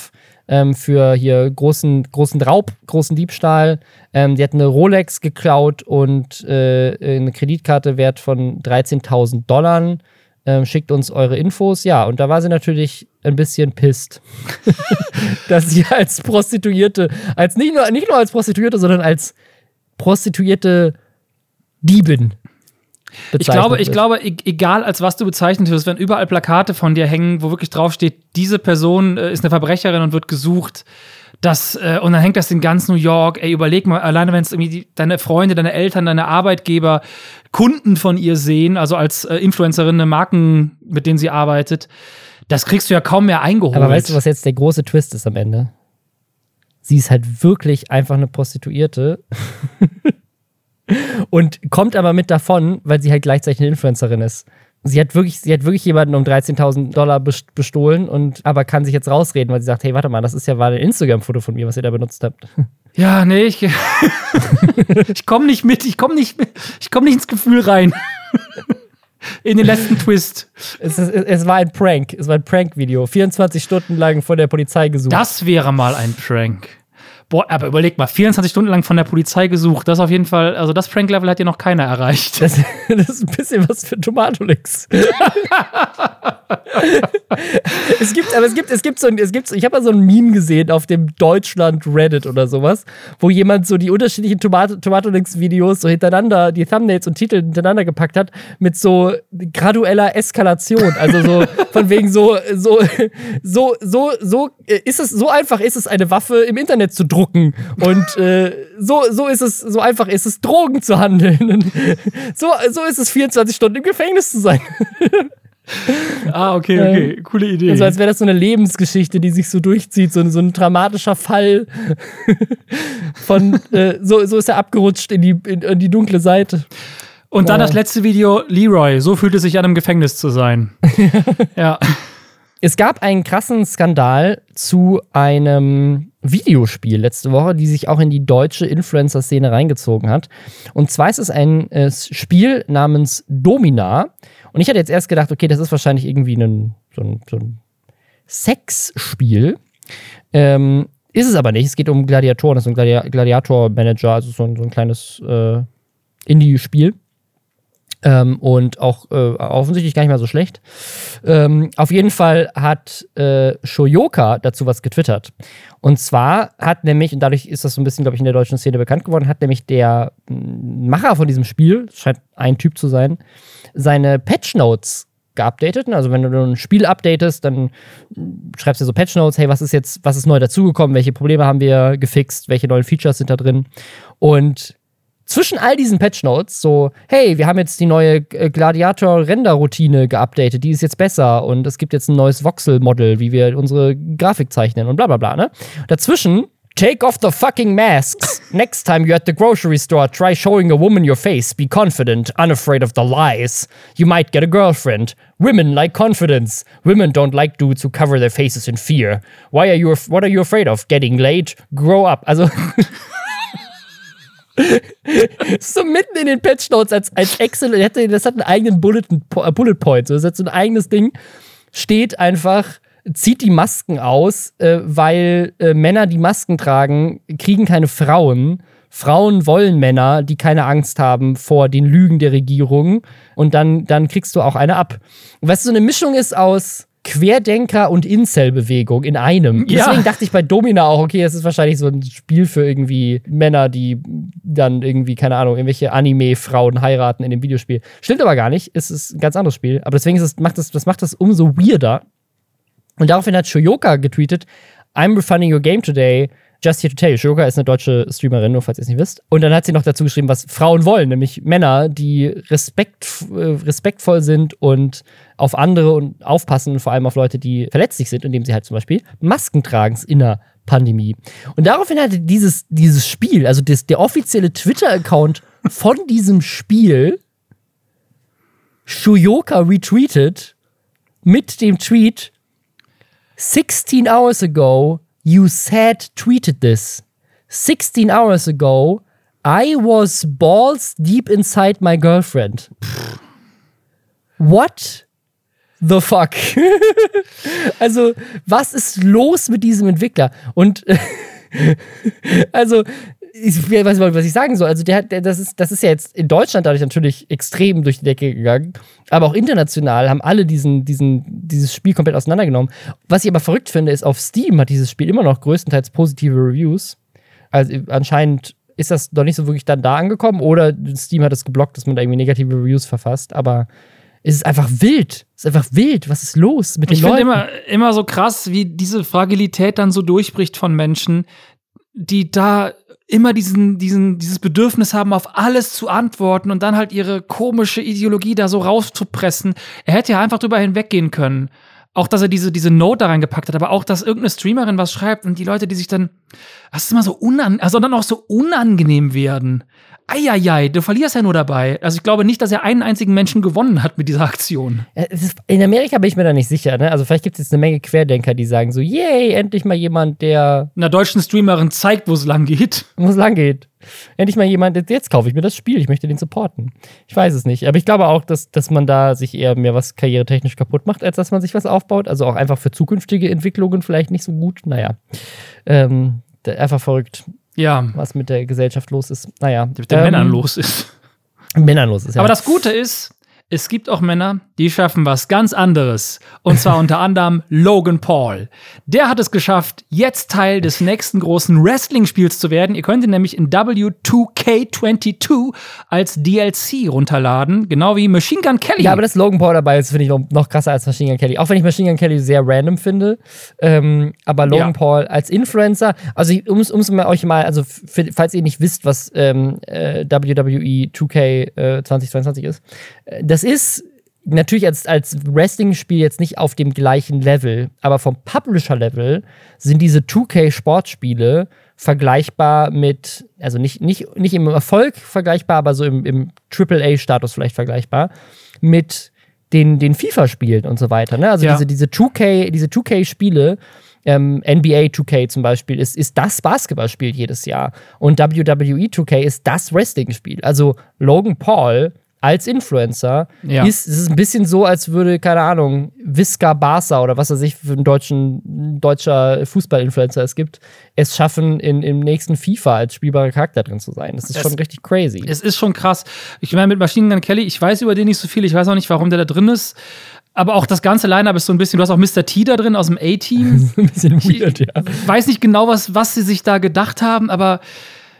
Für hier großen Raub, großen Diebstahl. Die hat eine Rolex geklaut und eine Kreditkarte wert von $13.000. Schickt uns eure Infos. Ja, und da war sie natürlich ein bisschen pisst, dass sie als Prostituierte, nicht nur als Prostituierte, sondern als Prostituierte Diebin. Ich glaube, egal als was du bezeichnet wirst, wenn überall Plakate von dir hängen, wo wirklich draufsteht, diese Person ist eine Verbrecherin und wird gesucht, und dann hängt das in ganz New York. Ey, überleg mal, alleine wenn es irgendwie deine Freunde, deine Eltern, deine Arbeitgeber, Kunden von ihr sehen, also als Influencerin, eine Marken, mit denen sie arbeitet, das kriegst du ja kaum mehr eingeholt. Aber weißt du, was jetzt der große Twist ist am Ende? Sie ist halt wirklich einfach eine Prostituierte. Und kommt aber mit davon, weil sie halt gleichzeitig eine Influencerin ist. Sie hat wirklich jemanden um $13.000 bestohlen aber kann sich jetzt rausreden, weil sie sagt, hey, warte mal, das ist ja war ein Instagram-Foto von mir, was ihr da benutzt habt. Ja, nee, ich komme nicht mit, ich komme nicht ins Gefühl rein. In den letzten Twist. Es war ein Prank, es war ein Prank-Video, 24 Stunden lang von der Polizei gesucht. Das wäre mal ein Prank. Boah, aber überleg mal, 24 Stunden lang von der Polizei gesucht. Das auf jeden Fall, also das Prank-Level hat ja noch keiner erreicht. Das ist ein bisschen was für Tomatolix. Ich habe mal so ein Meme gesehen auf dem Deutschland-Reddit oder sowas, wo jemand so die unterschiedlichen Tomatolix-Videos so hintereinander, die Thumbnails und Titel hintereinander gepackt hat, mit so gradueller Eskalation. Also so, von wegen so ist es, so einfach ist es, eine Waffe im Internet zu drucken. Und so einfach ist es, Drogen zu handeln. So ist es, 24 Stunden im Gefängnis zu sein. Ah, okay, coole Idee. Also als wäre das so eine Lebensgeschichte, die sich so durchzieht, so ein dramatischer Fall von so ist er abgerutscht in die dunkle Seite. Und dann das letzte Video, Leroy, so fühlt es sich an, im Gefängnis zu sein. Ja. Es gab einen krassen Skandal zu einem Videospiel letzte Woche, die sich auch in die deutsche Influencer-Szene reingezogen hat. Und zwar ist es ein Spiel namens Domina. Und ich hatte jetzt erst gedacht, okay, das ist wahrscheinlich irgendwie so ein Sexspiel. Ist es aber nicht. Es geht um Gladiatoren. Das ist ein Gladiator-Manager, also so ein kleines Indie-Spiel. Und auch offensichtlich gar nicht mal so schlecht. Auf jeden Fall hat Shurjoka dazu was getwittert. Und zwar hat nämlich, und dadurch ist das so ein bisschen, glaube ich, in der deutschen Szene bekannt geworden, hat nämlich der Macher von diesem Spiel, scheint ein Typ zu sein, seine Patchnotes geupdatet. Also wenn du ein Spiel updatest, dann schreibst du so Patchnotes, hey, was ist neu dazugekommen, welche Probleme haben wir gefixt, welche neuen Features sind da drin. Und zwischen all diesen Patchnotes, so, hey, wir haben jetzt die neue Gladiator-Render-Routine geupdatet, die ist jetzt besser und es gibt jetzt ein neues Voxel-Model, wie wir unsere Grafik zeichnen und bla bla bla, ne? Dazwischen, take off the fucking masks. Next time you're at the grocery store, try showing a woman your face. Be confident, unafraid of the lies. You might get a girlfriend. Women like confidence. Women don't like dudes who cover their faces in fear. What are you afraid of? Getting late? Grow up. Also... so mitten in den Patchnotes als Excel, das hat einen eigenen Bullet Point, das hat so ein eigenes Ding, steht einfach, zieht die Masken aus, weil Männer, die Masken tragen, kriegen keine Frauen. Frauen wollen Männer, die keine Angst haben vor den Lügen der Regierung, und dann kriegst du auch eine ab. Und was so eine Mischung ist aus Querdenker und Incel-Bewegung in einem. Ja. Deswegen dachte ich bei Domina auch, okay, das ist wahrscheinlich so ein Spiel für irgendwie Männer, die dann irgendwie, keine Ahnung, irgendwelche Anime-Frauen heiraten in dem Videospiel. Stimmt aber gar nicht, es ist ein ganz anderes Spiel. Aber deswegen macht das umso weirder. Und daraufhin hat Shurjoka getweetet, I'm refunding your game today, just here to tell you. Shurjoka ist eine deutsche Streamerin, nur falls ihr es nicht wisst. Und dann hat sie noch dazu geschrieben, was Frauen wollen, nämlich Männer, die respektvoll sind und auf andere und aufpassen, und vor allem auf Leute, die verletzlich sind, indem sie halt zum Beispiel Masken tragen in der Pandemie. Und daraufhin hatte dieses Spiel, also der offizielle Twitter-Account von diesem Spiel, Shurjoka retweetet mit dem Tweet 16 hours ago, you sad tweeted this. 16 hours ago, I was balls deep inside my girlfriend. Pff. What the fuck? Also, was ist los mit diesem Entwickler? Und, also, ich weiß nicht, was ich sagen soll. Also, das ist ja jetzt in Deutschland dadurch natürlich extrem durch die Decke gegangen. Aber auch international haben alle dieses Spiel komplett auseinandergenommen. Was ich aber verrückt finde, ist, auf Steam hat dieses Spiel immer noch größtenteils positive Reviews. Also, anscheinend ist das noch nicht so wirklich dann da angekommen. Oder Steam hat es geblockt, dass man da irgendwie negative Reviews verfasst. Aber es ist einfach wild. Es ist einfach wild. Was ist los mit den Leuten? Ich finde immer so krass, wie diese Fragilität dann so durchbricht von Menschen, die da immer dieses Bedürfnis haben, auf alles zu antworten und dann halt ihre komische Ideologie da so rauszupressen. Er hätte ja einfach drüber hinweggehen können. Auch, dass er diese Note da reingepackt hat, aber auch, dass irgendeine Streamerin was schreibt und die Leute, die sich dann, das ist immer so dann auch so unangenehm werden. Eieiei, du verlierst ja nur dabei. Also ich glaube nicht, dass er einen einzigen Menschen gewonnen hat mit dieser Aktion. In Amerika bin ich mir da nicht sicher, ne? Also vielleicht gibt es jetzt eine Menge Querdenker, die sagen so, yay, endlich mal jemand, der einer deutschen Streamerin zeigt, wo es lang geht. Endlich mal jemand, jetzt kaufe ich mir das Spiel, ich möchte den supporten. Ich weiß es nicht. Aber ich glaube auch, dass man da sich eher mehr was karrieretechnisch kaputt macht, als dass man sich was aufbaut. Also auch einfach für zukünftige Entwicklungen vielleicht nicht so gut. Naja, einfach verrückt. Ja. Was mit der Gesellschaft los ist. Naja. Mit den Männern los ist. Männern los ist, ja. Aber das Gute ist, es gibt auch Männer, die schaffen was ganz anderes. Und zwar unter anderem Logan Paul. Der hat es geschafft, jetzt Teil des nächsten großen Wrestling-Spiels zu werden. Ihr könnt ihn nämlich in W2K22 als DLC runterladen. Genau wie Machine Gun Kelly. Ja, aber dass Logan Paul dabei ist, finde ich noch krasser als Machine Gun Kelly. Auch wenn ich Machine Gun Kelly sehr random finde. Aber Logan Paul als Influencer. Also, falls ihr nicht wisst, was WWE 2K 2022 ist. Das ist natürlich als Wrestling-Spiel jetzt nicht auf dem gleichen Level, aber vom Publisher-Level sind diese 2K-Sportspiele vergleichbar mit, also nicht im Erfolg vergleichbar, aber so im AAA-Status vielleicht vergleichbar, mit den FIFA-Spielen und so weiter, ne? Also diese 2K-Spiele NBA 2K zum Beispiel ist das Basketballspiel jedes Jahr. Und WWE 2K ist das Wrestling-Spiel. Also Logan Paul als Influencer ist ein bisschen so, als würde, keine Ahnung, Visca Barca oder was weiß ich für einen deutscher Fußball-Influencer es gibt, es schaffen, im nächsten FIFA als spielbarer Charakter drin zu sein. Das ist schon richtig crazy. Es ist schon krass. Ich meine, mit Machine Gun Kelly, ich weiß über den nicht so viel, ich weiß auch nicht, warum der da drin ist. Aber auch das ganze Line-Up ist so ein bisschen, du hast auch Mr. T da drin aus dem A-Team. Ein bisschen weird, ja. Ich weiß nicht genau, was sie sich da gedacht haben, aber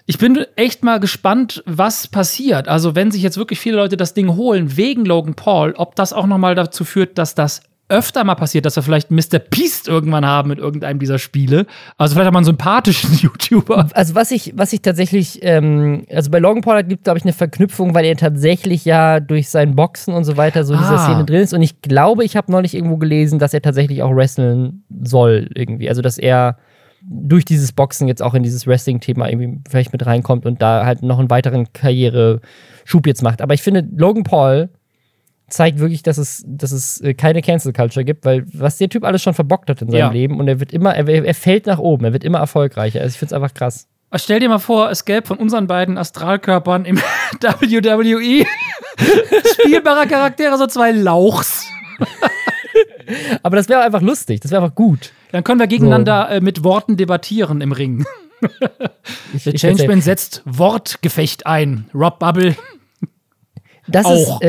ich bin echt mal gespannt, was passiert. Also wenn sich jetzt wirklich viele Leute das Ding holen wegen Logan Paul, ob das auch noch mal dazu führt, dass das öfter mal passiert, dass wir vielleicht Mr. Beast irgendwann haben mit irgendeinem dieser Spiele. Also vielleicht auch mal einen sympathischen YouTuber. Also was ich tatsächlich, also bei Logan Paul gibt es, glaube ich, eine Verknüpfung, weil er tatsächlich ja durch sein Boxen und so weiter so in dieser Szene drin ist. Und ich glaube, ich habe neulich irgendwo gelesen, dass er tatsächlich auch wrestlen soll irgendwie. Also dass er durch dieses Boxen jetzt auch in dieses Wrestling-Thema irgendwie vielleicht mit reinkommt und da halt noch einen weiteren Karriereschub jetzt macht. Aber ich finde, Logan Paul zeigt wirklich, dass es keine Cancel-Culture gibt, weil was der Typ alles schon verbockt hat in seinem Leben und er fällt nach oben, er wird immer erfolgreicher. Also ich find's einfach krass. Stell dir mal vor, es gäbe von unseren beiden Astralkörpern im WWE spielbarer Charaktere, so zwei Lauchs. Aber das wäre einfach lustig, das wäre einfach gut. Dann können wir gegeneinander mit Worten debattieren im Ring. Der Changeman setzt Wortgefecht ein. Rob Bubble das auch.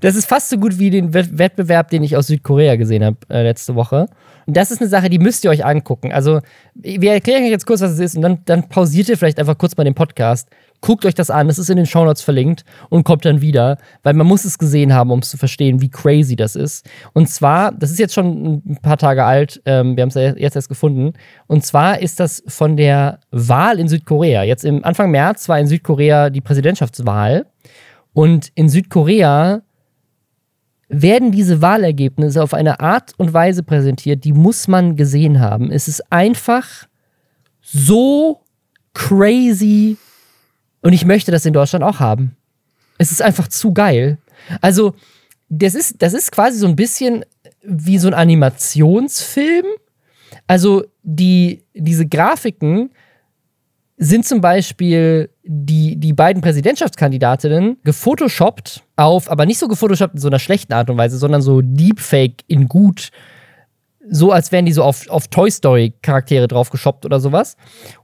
Das ist fast so gut wie den Wettbewerb, den ich aus Südkorea gesehen habe letzte Woche. Und das ist eine Sache, die müsst ihr euch angucken. Also wir erklären euch jetzt kurz, was es ist und dann pausiert ihr vielleicht einfach kurz mal den Podcast. Guckt euch das an, das ist in den Shownotes verlinkt und kommt dann wieder, weil man muss es gesehen haben, um es zu verstehen, wie crazy das ist. Und zwar, das ist jetzt schon ein paar Tage alt, wir haben es jetzt erst gefunden, und zwar ist das von der Wahl in Südkorea. Jetzt im Anfang März war in Südkorea die Präsidentschaftswahl und in Südkorea werden diese Wahlergebnisse auf eine Art und Weise präsentiert, die muss man gesehen haben. Es ist einfach so crazy. Und ich möchte das in Deutschland auch haben. Es ist einfach zu geil. Also, das ist quasi so ein bisschen wie so ein Animationsfilm. Also, diese Grafiken sind zum Beispiel die beiden Präsidentschaftskandidatinnen gefotoshoppt auf, aber nicht so gefotoshoppt in so einer schlechten Art und Weise, sondern so Deepfake in gut. So, als wären die so auf Toy-Story-Charaktere drauf geshoppt oder sowas.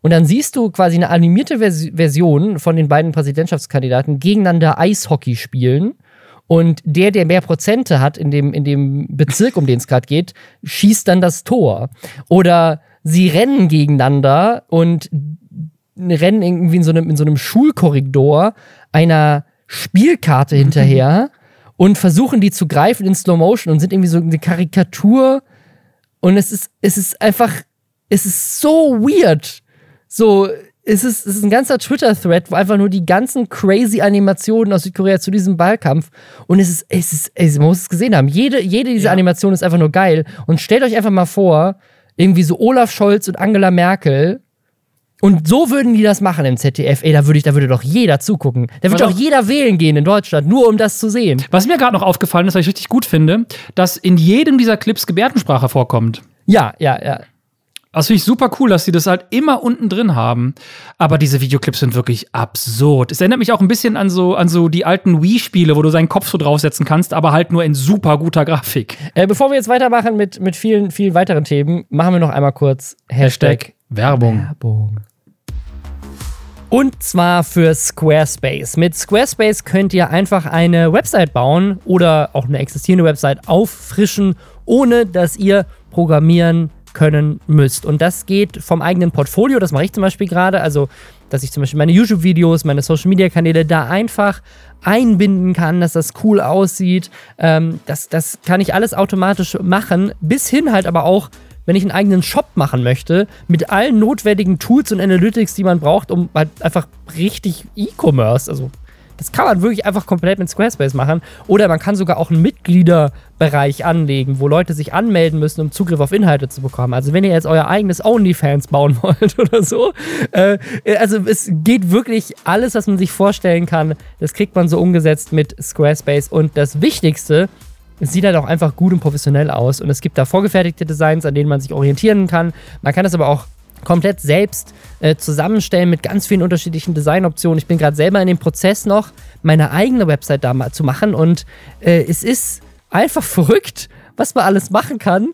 Und dann siehst du quasi eine animierte Version von den beiden Präsidentschaftskandidaten gegeneinander Eishockey spielen. Und der mehr Prozente hat in dem Bezirk, um den es gerade geht, schießt dann das Tor. Oder sie rennen gegeneinander und rennen irgendwie in so einem Schulkorridor einer Spielkarte hinterher und versuchen die zu greifen in Slow-Motion und sind irgendwie so eine Karikatur. Und es ist so weird. So, es ist ein ganzer Twitter-Thread, wo einfach nur die ganzen crazy Animationen aus Südkorea zu diesem Wahlkampf. Und man muss es gesehen haben. Jede dieser Animationen ist einfach nur geil. Und stellt euch einfach mal vor, irgendwie so Olaf Scholz und Angela Merkel. Und so würden die das machen im ZDF. Ey, da würde doch jeder zugucken. Da würde doch jeder wählen gehen in Deutschland, nur um das zu sehen. Was mir gerade noch aufgefallen ist, was ich richtig gut finde, dass in jedem dieser Clips Gebärdensprache vorkommt. Ja. Das finde ich super cool, dass sie das halt immer unten drin haben. Aber diese Videoclips sind wirklich absurd. Es erinnert mich auch ein bisschen an so die alten Wii-Spiele, wo du seinen Kopf so draufsetzen kannst, aber halt nur in super guter Grafik. Bevor wir jetzt weitermachen mit vielen, vielen weiteren Themen, machen wir noch einmal kurz Hashtag Werbung. Und zwar für Squarespace. Mit Squarespace könnt ihr einfach eine Website bauen oder auch eine existierende Website auffrischen, ohne dass ihr programmieren können müsst. Und das geht vom eigenen Portfolio, das mache ich zum Beispiel gerade, also dass ich zum Beispiel meine YouTube-Videos, meine Social-Media-Kanäle da einfach einbinden kann, dass das cool aussieht. Das kann ich alles automatisch machen, bis hin halt aber auch, wenn ich einen eigenen Shop machen möchte, mit allen notwendigen Tools und Analytics, die man braucht, um halt einfach richtig E-Commerce, also das kann man wirklich einfach komplett mit Squarespace machen. Oder man kann sogar auch einen Mitgliederbereich anlegen, wo Leute sich anmelden müssen, um Zugriff auf Inhalte zu bekommen. Also wenn ihr jetzt euer eigenes OnlyFans bauen wollt oder so, also es geht wirklich alles, was man sich vorstellen kann, das kriegt man so umgesetzt mit Squarespace. Und das Wichtigste, Es sieht halt auch einfach gut und professionell aus und es gibt da vorgefertigte Designs, an denen man sich orientieren kann. Man kann das aber auch komplett selbst zusammenstellen mit ganz vielen unterschiedlichen Designoptionen. Ich bin gerade selber in dem Prozess noch, meine eigene Website da mal zu machen und es ist einfach verrückt, was man alles machen kann,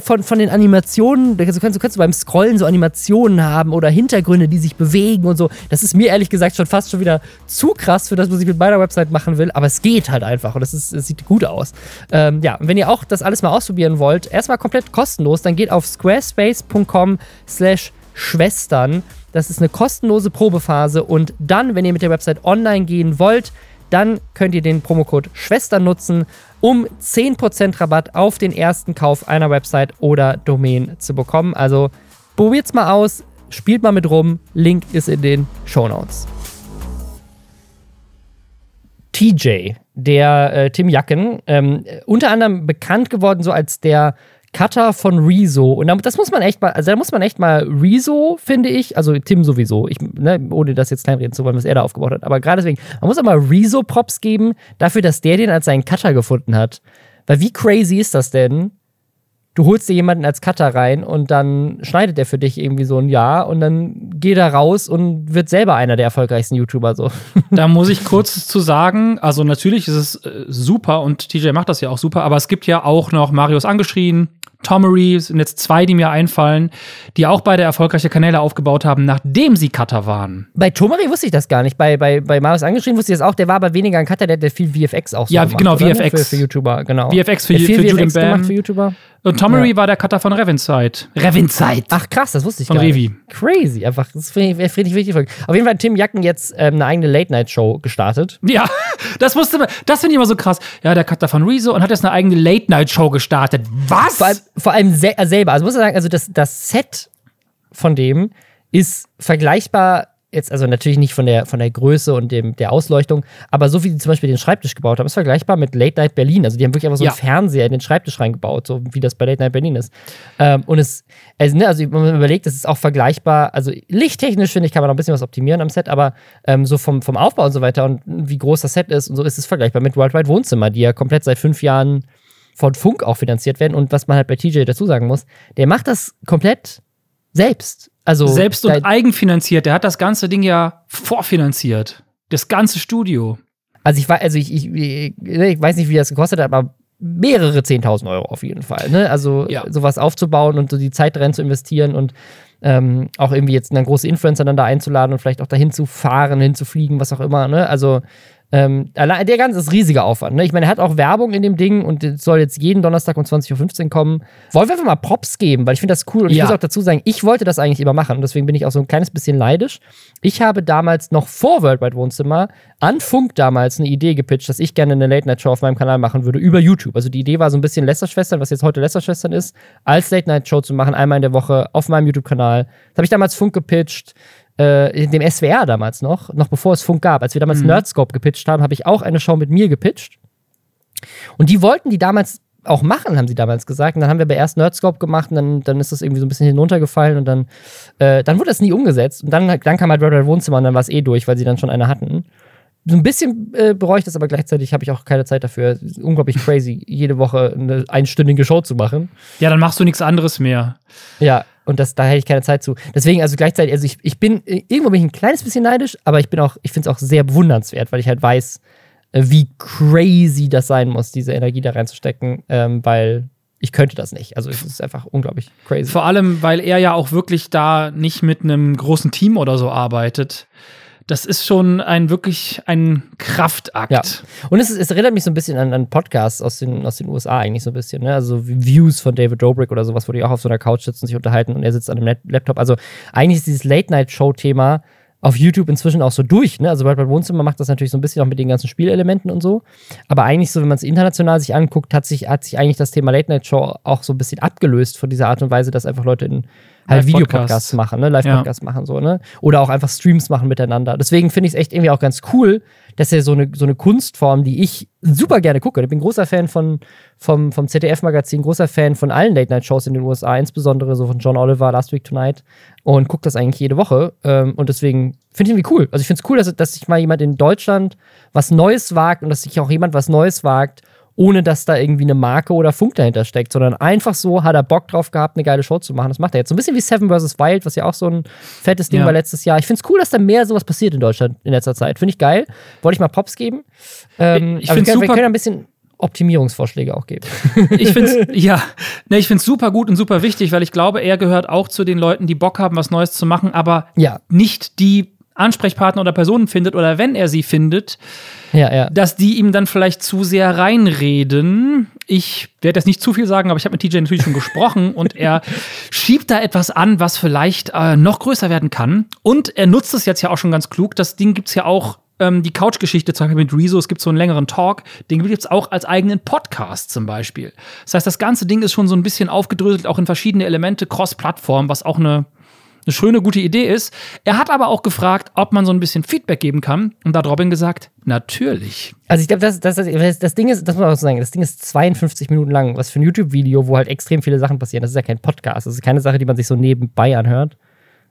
von den Animationen, kannst du beim Scrollen so Animationen haben oder Hintergründe, die sich bewegen und so. Das ist mir ehrlich gesagt fast schon wieder zu krass für das, was ich mit meiner Website machen will, aber es geht halt einfach und es sieht gut aus. Ja, und wenn ihr auch das alles mal ausprobieren wollt, erstmal komplett kostenlos, dann geht auf squarespace.com/Schwestern. Das ist eine kostenlose Probephase und dann, wenn ihr mit der Website online gehen wollt, dann könnt ihr den Promocode Schwestern nutzen, um 10% Rabatt auf den ersten Kauf einer Website oder Domain zu bekommen. Also probiert's mal aus, spielt mal mit rum. Link ist in den Shownotes. TJ, der Tim Jacken, unter anderem bekannt geworden so als der Cutter von Rezo. Und das muss man echt mal, Rezo, finde ich, also Tim sowieso, ohne das jetzt kleinreden zu wollen, was er da aufgebaut hat, aber gerade deswegen, man muss auch mal Rezo Props geben, dafür, dass der den als seinen Cutter gefunden hat. Weil wie crazy ist das denn? Du holst dir jemanden als Cutter rein und dann schneidet der für dich irgendwie so ein Jahr und dann geht er raus und wird selber einer der erfolgreichsten YouTuber so. Da muss ich kurz zu sagen, also natürlich ist es super und TJ macht das ja auch super, aber es gibt ja auch noch Marius angeschrien, Tomery, sind jetzt 2, die mir einfallen, die auch beide erfolgreiche Kanäle aufgebaut haben, nachdem sie Cutter waren. Bei Tomery wusste ich das gar nicht. Bei Marius angeschrieben wusste ich das auch. Der war aber weniger ein Cutter, der hat viel VFX auch so gemacht. Ja, genau, VFX. Für YouTuber, genau. VFX für YouTuber. Und Tomery war der Cutter von Revinside. Ach krass, das wusste ich gar nicht. Von Revi. Crazy, einfach. Das finde ich wichtig. Auf jeden Fall hat Tim Jacken jetzt eine eigene Late-Night-Show gestartet. Ja, das wusste man. Das finde ich immer so krass. Ja, der Cutter von Rezo und hat jetzt eine eigene Late-Night-Show gestartet. Was? Vor allem selber. Also muss man sagen, also das Set von dem ist vergleichbar, jetzt also natürlich nicht von der Größe und der Ausleuchtung, aber so wie die zum Beispiel den Schreibtisch gebaut haben, ist vergleichbar mit Late Night Berlin. Also die haben wirklich einfach so einen Fernseher in den Schreibtisch reingebaut, so wie das bei Late Night Berlin ist. Und es, also man überlegt, es ist auch vergleichbar, also lichttechnisch, finde ich, kann man noch ein bisschen was optimieren am Set, aber so vom Aufbau und so weiter und wie groß das Set ist und so, ist es vergleichbar mit Worldwide Wohnzimmer, die ja komplett seit 5 Jahren von Funk auch finanziert werden. Und was man halt bei TJ dazu sagen muss, der macht das komplett selbst. Also selbst und eigenfinanziert. Der hat das ganze Ding ja vorfinanziert. Das ganze Studio. Also ich weiß nicht, wie das gekostet hat, aber mehrere 10.000 Euro auf jeden Fall. Ne? Also sowas aufzubauen und so die Zeit rein zu investieren und auch irgendwie jetzt einen großen Influencer dann da einzuladen und vielleicht auch dahin zu fahren, hinzufliegen, was auch immer. Ne? Also der ganze ist riesiger Aufwand. Ne? Ich meine, er hat auch Werbung in dem Ding und soll jetzt jeden Donnerstag um 20.15 Uhr kommen. Wollen wir einfach mal Props geben, weil ich finde das cool. Und ich muss auch dazu sagen, ich wollte das eigentlich immer machen. Und deswegen bin ich auch so ein kleines bisschen neidisch. Ich habe damals noch vor Worldwide Wohnzimmer an Funk damals eine Idee gepitcht, dass ich gerne eine Late-Night-Show auf meinem Kanal machen würde über YouTube. Also die Idee war so ein bisschen Lästerschwestern, was jetzt heute Lästerschwestern ist, als Late-Night-Show zu machen, einmal in der Woche auf meinem YouTube-Kanal. Das habe ich damals Funk gepitcht. Dem SWR damals noch bevor es Funk gab, als wir damals Nerdscope gepitcht haben, habe ich auch eine Show mit mir gepitcht. Und die wollten die damals auch machen, haben sie damals gesagt. Und dann haben wir aber erst Nerdscope gemacht und dann ist das irgendwie so ein bisschen hinuntergefallen und dann wurde das nie umgesetzt. Und dann kam halt Worldwide Wohnzimmer und dann war es durch, weil sie dann schon eine hatten. So ein bisschen bereue ich das, aber gleichzeitig habe ich auch keine Zeit dafür. Es ist unglaublich crazy, jede Woche eine einstündige Show zu machen. Ja, dann machst du nichts anderes mehr. Ja, und da hätte ich keine Zeit zu. Deswegen, also gleichzeitig, also ich bin ein kleines bisschen neidisch, aber ich finde es auch sehr bewundernswert, weil ich halt weiß, wie crazy das sein muss, diese Energie da reinzustecken, weil ich könnte das nicht. Also es ist einfach unglaublich crazy. Vor allem, weil er ja auch wirklich da nicht mit einem großen Team oder so arbeitet. Das ist schon wirklich ein Kraftakt. Ja. Und es erinnert mich so ein bisschen an Podcasts aus den USA eigentlich so ein bisschen. Ne? Also Views von David Dobrik oder sowas, wo die auch auf so einer Couch sitzen und sich unterhalten und er sitzt an einem Laptop. Also eigentlich ist dieses Late-Night-Show-Thema auf YouTube inzwischen auch so durch. Ne? Also bei Wohnzimmer macht das natürlich so ein bisschen auch mit den ganzen Spielelementen und so. Aber eigentlich so, wenn man es international sich anguckt, hat sich eigentlich das Thema Late-Night-Show auch so ein bisschen abgelöst von dieser Art und Weise, dass einfach Leute in halt Videopodcasts machen, ne? Live-Podcasts machen, so, ne? Oder auch einfach Streams machen miteinander. Deswegen finde ich es echt irgendwie auch ganz cool, dass er so eine Kunstform, die ich super gerne gucke. Ich bin großer Fan vom ZDF-Magazin, großer Fan von allen Late-Night-Shows in den USA, insbesondere so von John Oliver, Last Week Tonight, und gucke das eigentlich jede Woche. Und deswegen finde ich irgendwie cool. Also ich finde es cool, dass sich mal jemand in Deutschland was Neues wagt und dass sich auch jemand was Neues wagt, ohne dass da irgendwie eine Marke oder Funk dahinter steckt, sondern einfach so hat er Bock drauf gehabt, eine geile Show zu machen. Das macht er jetzt. So ein bisschen wie Seven vs. Wild, was ja auch so ein fettes Ding war letztes Jahr. Ich find's cool, dass da mehr sowas passiert in Deutschland in letzter Zeit. Finde ich geil. Wollte ich mal Props geben. Ich finde super. Wir können ein bisschen Optimierungsvorschläge auch geben. Ich find's super gut und super wichtig, weil ich glaube, er gehört auch zu den Leuten, die Bock haben, was Neues zu machen, aber nicht die Ansprechpartner oder Personen findet oder wenn er sie findet, dass die ihm dann vielleicht zu sehr reinreden. Ich werde jetzt nicht zu viel sagen, aber ich habe mit TJ natürlich schon gesprochen und er schiebt da etwas an, was vielleicht noch größer werden kann. Und er nutzt es jetzt ja auch schon ganz klug. Das Ding gibt's ja auch, die Couch-Geschichte zum Beispiel mit Rezo, es gibt so einen längeren Talk, den gibt es auch als eigenen Podcast zum Beispiel. Das heißt, das ganze Ding ist schon so ein bisschen aufgedröselt, auch in verschiedene Elemente, Cross-Plattform, was auch eine schöne, gute Idee ist. Er hat aber auch gefragt, ob man so ein bisschen Feedback geben kann. Und da hat Robin gesagt, natürlich. Also ich glaube, das Ding ist, das muss man auch so sagen, das Ding ist 52 Minuten lang. Was für ein YouTube-Video, wo halt extrem viele Sachen passieren. Das ist ja kein Podcast. Das ist keine Sache, die man sich so nebenbei anhört.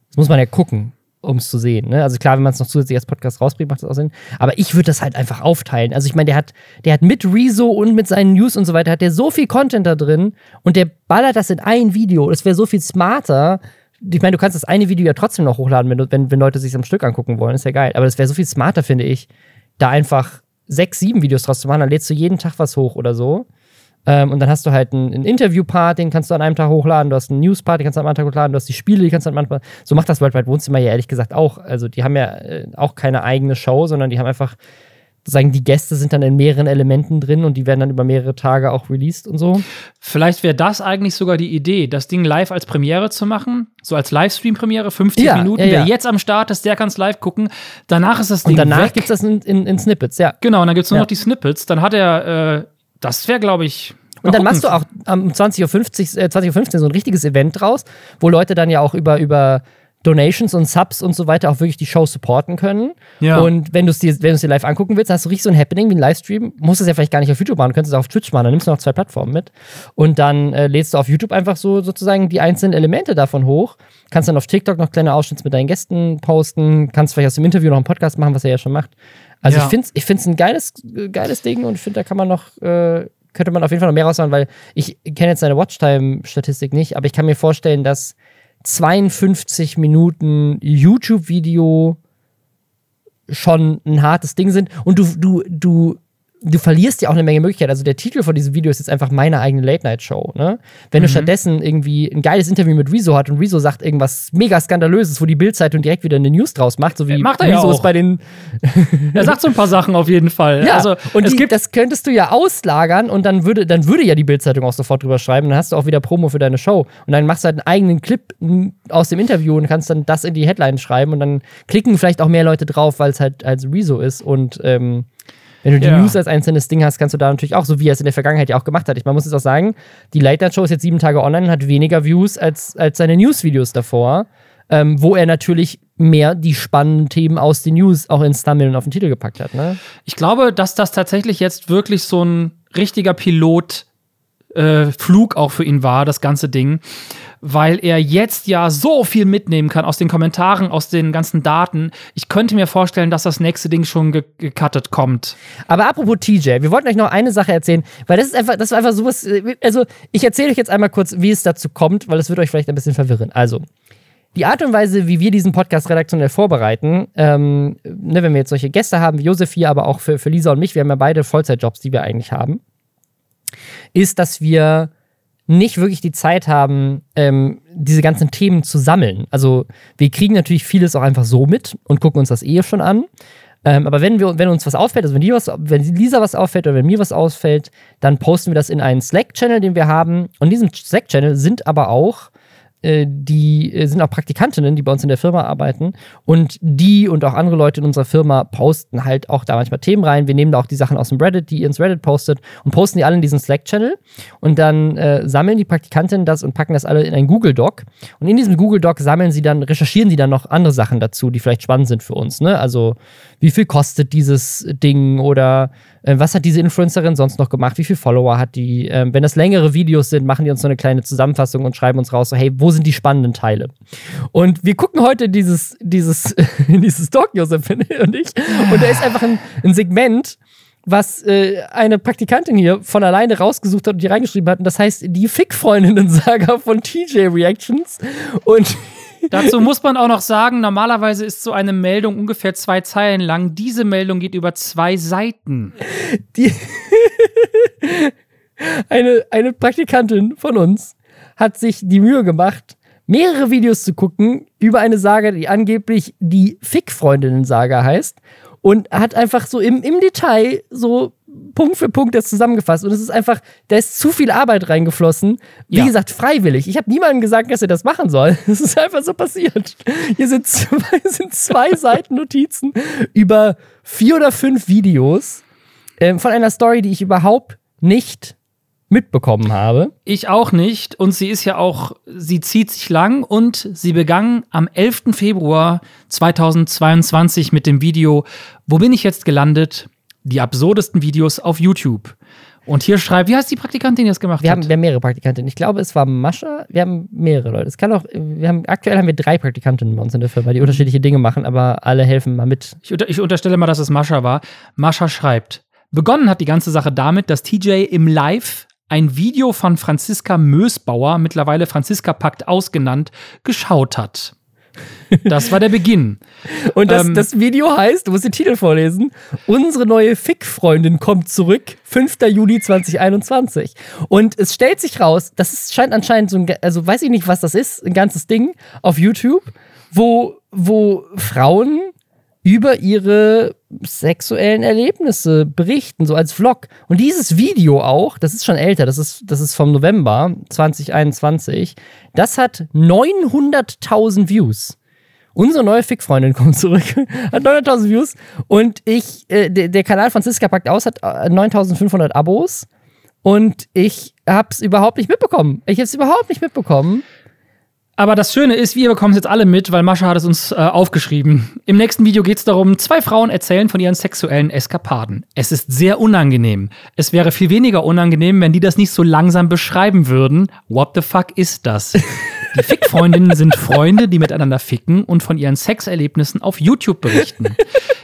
Das muss man ja gucken, um es zu sehen. Ne? Also klar, wenn man es noch zusätzlich als Podcast rausbringt, macht das auch Sinn. Aber ich würde das halt einfach aufteilen. Also ich meine, der hat mit Rezo und mit seinen News und so weiter, hat der so viel Content da drin und der ballert das in ein Video. Das wäre so viel smarter. Ich meine, du kannst das eine Video ja trotzdem noch hochladen, wenn Leute sich am Stück angucken wollen. Ist ja geil. Aber das wäre so viel smarter, finde ich, da einfach 6-7 Videos draus zu machen. Dann lädst du jeden Tag was hoch oder so. Und dann hast du halt einen Interview-Part, den kannst du an einem Tag hochladen. Du hast einen News-Part, den kannst du an einem Tag hochladen. Du hast die Spiele, die kannst du an einem Tag hochladen. So macht das Worldwide Wohnzimmer ja ehrlich gesagt auch. Also die haben ja auch keine eigene Show, sondern die haben einfach, sagen, die Gäste sind dann in mehreren Elementen drin und die werden dann über mehrere Tage auch released und so. Vielleicht wäre das eigentlich sogar die Idee, das Ding live als Premiere zu machen, so als Livestream-Premiere, 50 Minuten. Wer jetzt am Start ist, der kann es live gucken. Danach ist das Ding weg. Und danach gibt es das in Snippets, Genau, und dann gibt es nur noch die Snippets. Dann hat er, das wäre, glaube ich. Und dann machst du auch um 20.15 Uhr so ein richtiges Event draus, wo Leute dann ja auch über Donations und Subs und so weiter auch wirklich die Show supporten können. Ja. Und wenn du es dir live angucken willst, dann hast du richtig so ein Happening wie ein Livestream. Musst es ja vielleicht gar nicht auf YouTube machen, könntest es auch auf Twitch machen. Dann nimmst du noch 2 Plattformen mit. Und dann lädst du auf YouTube einfach so sozusagen die einzelnen Elemente davon hoch. Kannst dann auf TikTok noch kleine Ausschnitte mit deinen Gästen posten. Kannst vielleicht aus dem Interview noch einen Podcast machen, was er ja schon macht. Also ich find's ein geiles Ding und ich finde, da kann man noch könnte man auf jeden Fall noch mehr raushauen, weil ich kenne jetzt seine Watchtime-Statistik nicht, aber ich kann mir vorstellen, dass 52 Minuten YouTube-Video schon ein hartes Ding sind und du verlierst ja auch eine Menge Möglichkeiten. Also der Titel von diesem Video ist jetzt einfach meine eigene Late-Night-Show, ne? Wenn du stattdessen irgendwie ein geiles Interview mit Rezo hat und Rezo sagt irgendwas mega Skandalöses, wo die Bild-Zeitung direkt wieder eine News draus macht, so wie macht er Rezo ja auch. Ist bei den er sagt so ein paar Sachen auf jeden Fall. Ja, also, und das könntest du ja auslagern und dann würde ja die Bild-Zeitung auch sofort drüber schreiben, dann hast du auch wieder Promo für deine Show und dann machst du halt einen eigenen Clip aus dem Interview und kannst dann das in die Headline schreiben und dann klicken vielleicht auch mehr Leute drauf, weil es halt als Rezo ist und wenn du die News als einzelnes Ding hast, kannst du da natürlich auch, so wie er es in der Vergangenheit ja auch gemacht hat. Man muss jetzt auch sagen, die Late-Night-Show ist jetzt 7 Tage online und hat weniger Views als seine News-Videos davor, wo er natürlich mehr die spannenden Themen aus den News auch ins Thumbnail und auf den Titel gepackt hat. Ne? Ich glaube, dass das tatsächlich jetzt wirklich so ein richtiger Pilotflug auch für ihn war, das ganze Ding, weil er jetzt ja so viel mitnehmen kann aus den Kommentaren, aus den ganzen Daten. Ich könnte mir vorstellen, dass das nächste Ding schon gecuttet kommt. Aber apropos TJ, wir wollten euch noch eine Sache erzählen, weil das war einfach sowas, also ich erzähle euch jetzt einmal kurz, wie es dazu kommt, weil das wird euch vielleicht ein bisschen verwirren. Also, die Art und Weise, wie wir diesen Podcast redaktionell vorbereiten, wenn wir jetzt solche Gäste haben, wie Josef hier, aber auch für Lisa und mich, wir haben ja beide Vollzeitjobs, die wir eigentlich haben, ist, dass wir nicht wirklich die Zeit haben, diese ganzen Themen zu sammeln. Also wir kriegen natürlich vieles auch einfach so mit und gucken uns das schon an. Aber wenn uns was auffällt, also wenn Lisa was auffällt oder wenn mir was auffällt, dann posten wir das in einen Slack-Channel, den wir haben. Und in diesem Slack-Channel sind aber auch sind auch Praktikantinnen, die bei uns in der Firma arbeiten. Und die und auch andere Leute in unserer Firma posten halt auch da manchmal Themen rein. Wir nehmen da auch die Sachen aus dem Reddit, die ihr ins Reddit postet, und posten die alle in diesen Slack-Channel. Und dann sammeln die Praktikantinnen das und packen das alle in einen Google-Doc. Und in diesem Google-Doc recherchieren sie dann noch andere Sachen dazu, die vielleicht spannend sind für uns. Ne? Also, wie viel kostet dieses Ding oder was hat diese Influencerin sonst noch gemacht? Wie viele Follower hat die? Wenn das längere Videos sind, machen die uns so eine kleine Zusammenfassung und schreiben uns raus, so, hey, wo sind die spannenden Teile? Und wir gucken heute in dieses Talk, Josef und ich, und da ist einfach ein Segment, was eine Praktikantin hier von alleine rausgesucht hat und die reingeschrieben hat. Und das heißt, die Fick-Freundinnen-Saga von TJ Reactions. Und dazu muss man auch noch sagen, normalerweise ist so eine Meldung ungefähr 2 Zeilen lang. Diese Meldung geht über 2 Seiten. Eine Praktikantin von uns hat sich die Mühe gemacht, mehrere Videos zu gucken über eine Saga, die angeblich die Fick-Freundinnen-Saga heißt. Und hat einfach so im Detail so Punkt für Punkt das zusammengefasst. Und es ist einfach, da ist zu viel Arbeit reingeflossen. Wie gesagt, freiwillig. Ich habe niemandem gesagt, dass er das machen soll. Es ist einfach so passiert. Hier sind 2 Seiten Notizen über 4 oder 5 Videos von einer Story, die ich überhaupt nicht mitbekommen habe. Ich auch nicht. Und sie ist ja auch, sie zieht sich lang und sie begann am 11. Februar 2022 mit dem Video "Wo bin ich jetzt gelandet?" Die absurdesten Videos auf YouTube. Und hier schreibt, wie heißt die Praktikantin, die das gemacht hat? Wir haben mehrere Praktikantinnen. Ich glaube, es war Mascha. Wir haben mehrere Leute. Es kann auch, aktuell haben wir 3 Praktikantinnen bei uns in der Firma, die unterschiedliche Dinge machen, aber alle helfen mal mit. Ich unterstelle mal, dass es Mascha war. Mascha schreibt, begonnen hat die ganze Sache damit, dass TJ im Live ein Video von Franziska Mösbauer, mittlerweile Franziska Pakt ausgenannt, geschaut hat. Das war der Beginn. Und das Video heißt, du musst den Titel vorlesen, "Unsere neue Fick-Freundin kommt zurück, 5. Juli 2021. Und es stellt sich raus, das scheint anscheinend so ein, also weiß ich nicht, was das ist, ein ganzes Ding auf YouTube, wo Frauen über ihre sexuellen Erlebnisse berichten, so als Vlog. Und dieses Video auch, das ist schon älter, das ist vom November 2021, das hat 900.000 Views. Unsere neue Fick-Freundin kommt zurück, hat 900.000 Views und der Kanal Franziska Pakt aus hat 9.500 Abos und ich hab's überhaupt nicht mitbekommen. Aber das Schöne ist, wir bekommen es jetzt alle mit, weil Mascha hat es uns aufgeschrieben. Im nächsten Video geht es darum, 2 Frauen erzählen von ihren sexuellen Eskapaden. Es ist sehr unangenehm. Es wäre viel weniger unangenehm, wenn die das nicht so langsam beschreiben würden. What the fuck ist das? Die Fickfreundinnen sind Freunde, die miteinander ficken und von ihren Sexerlebnissen auf YouTube berichten.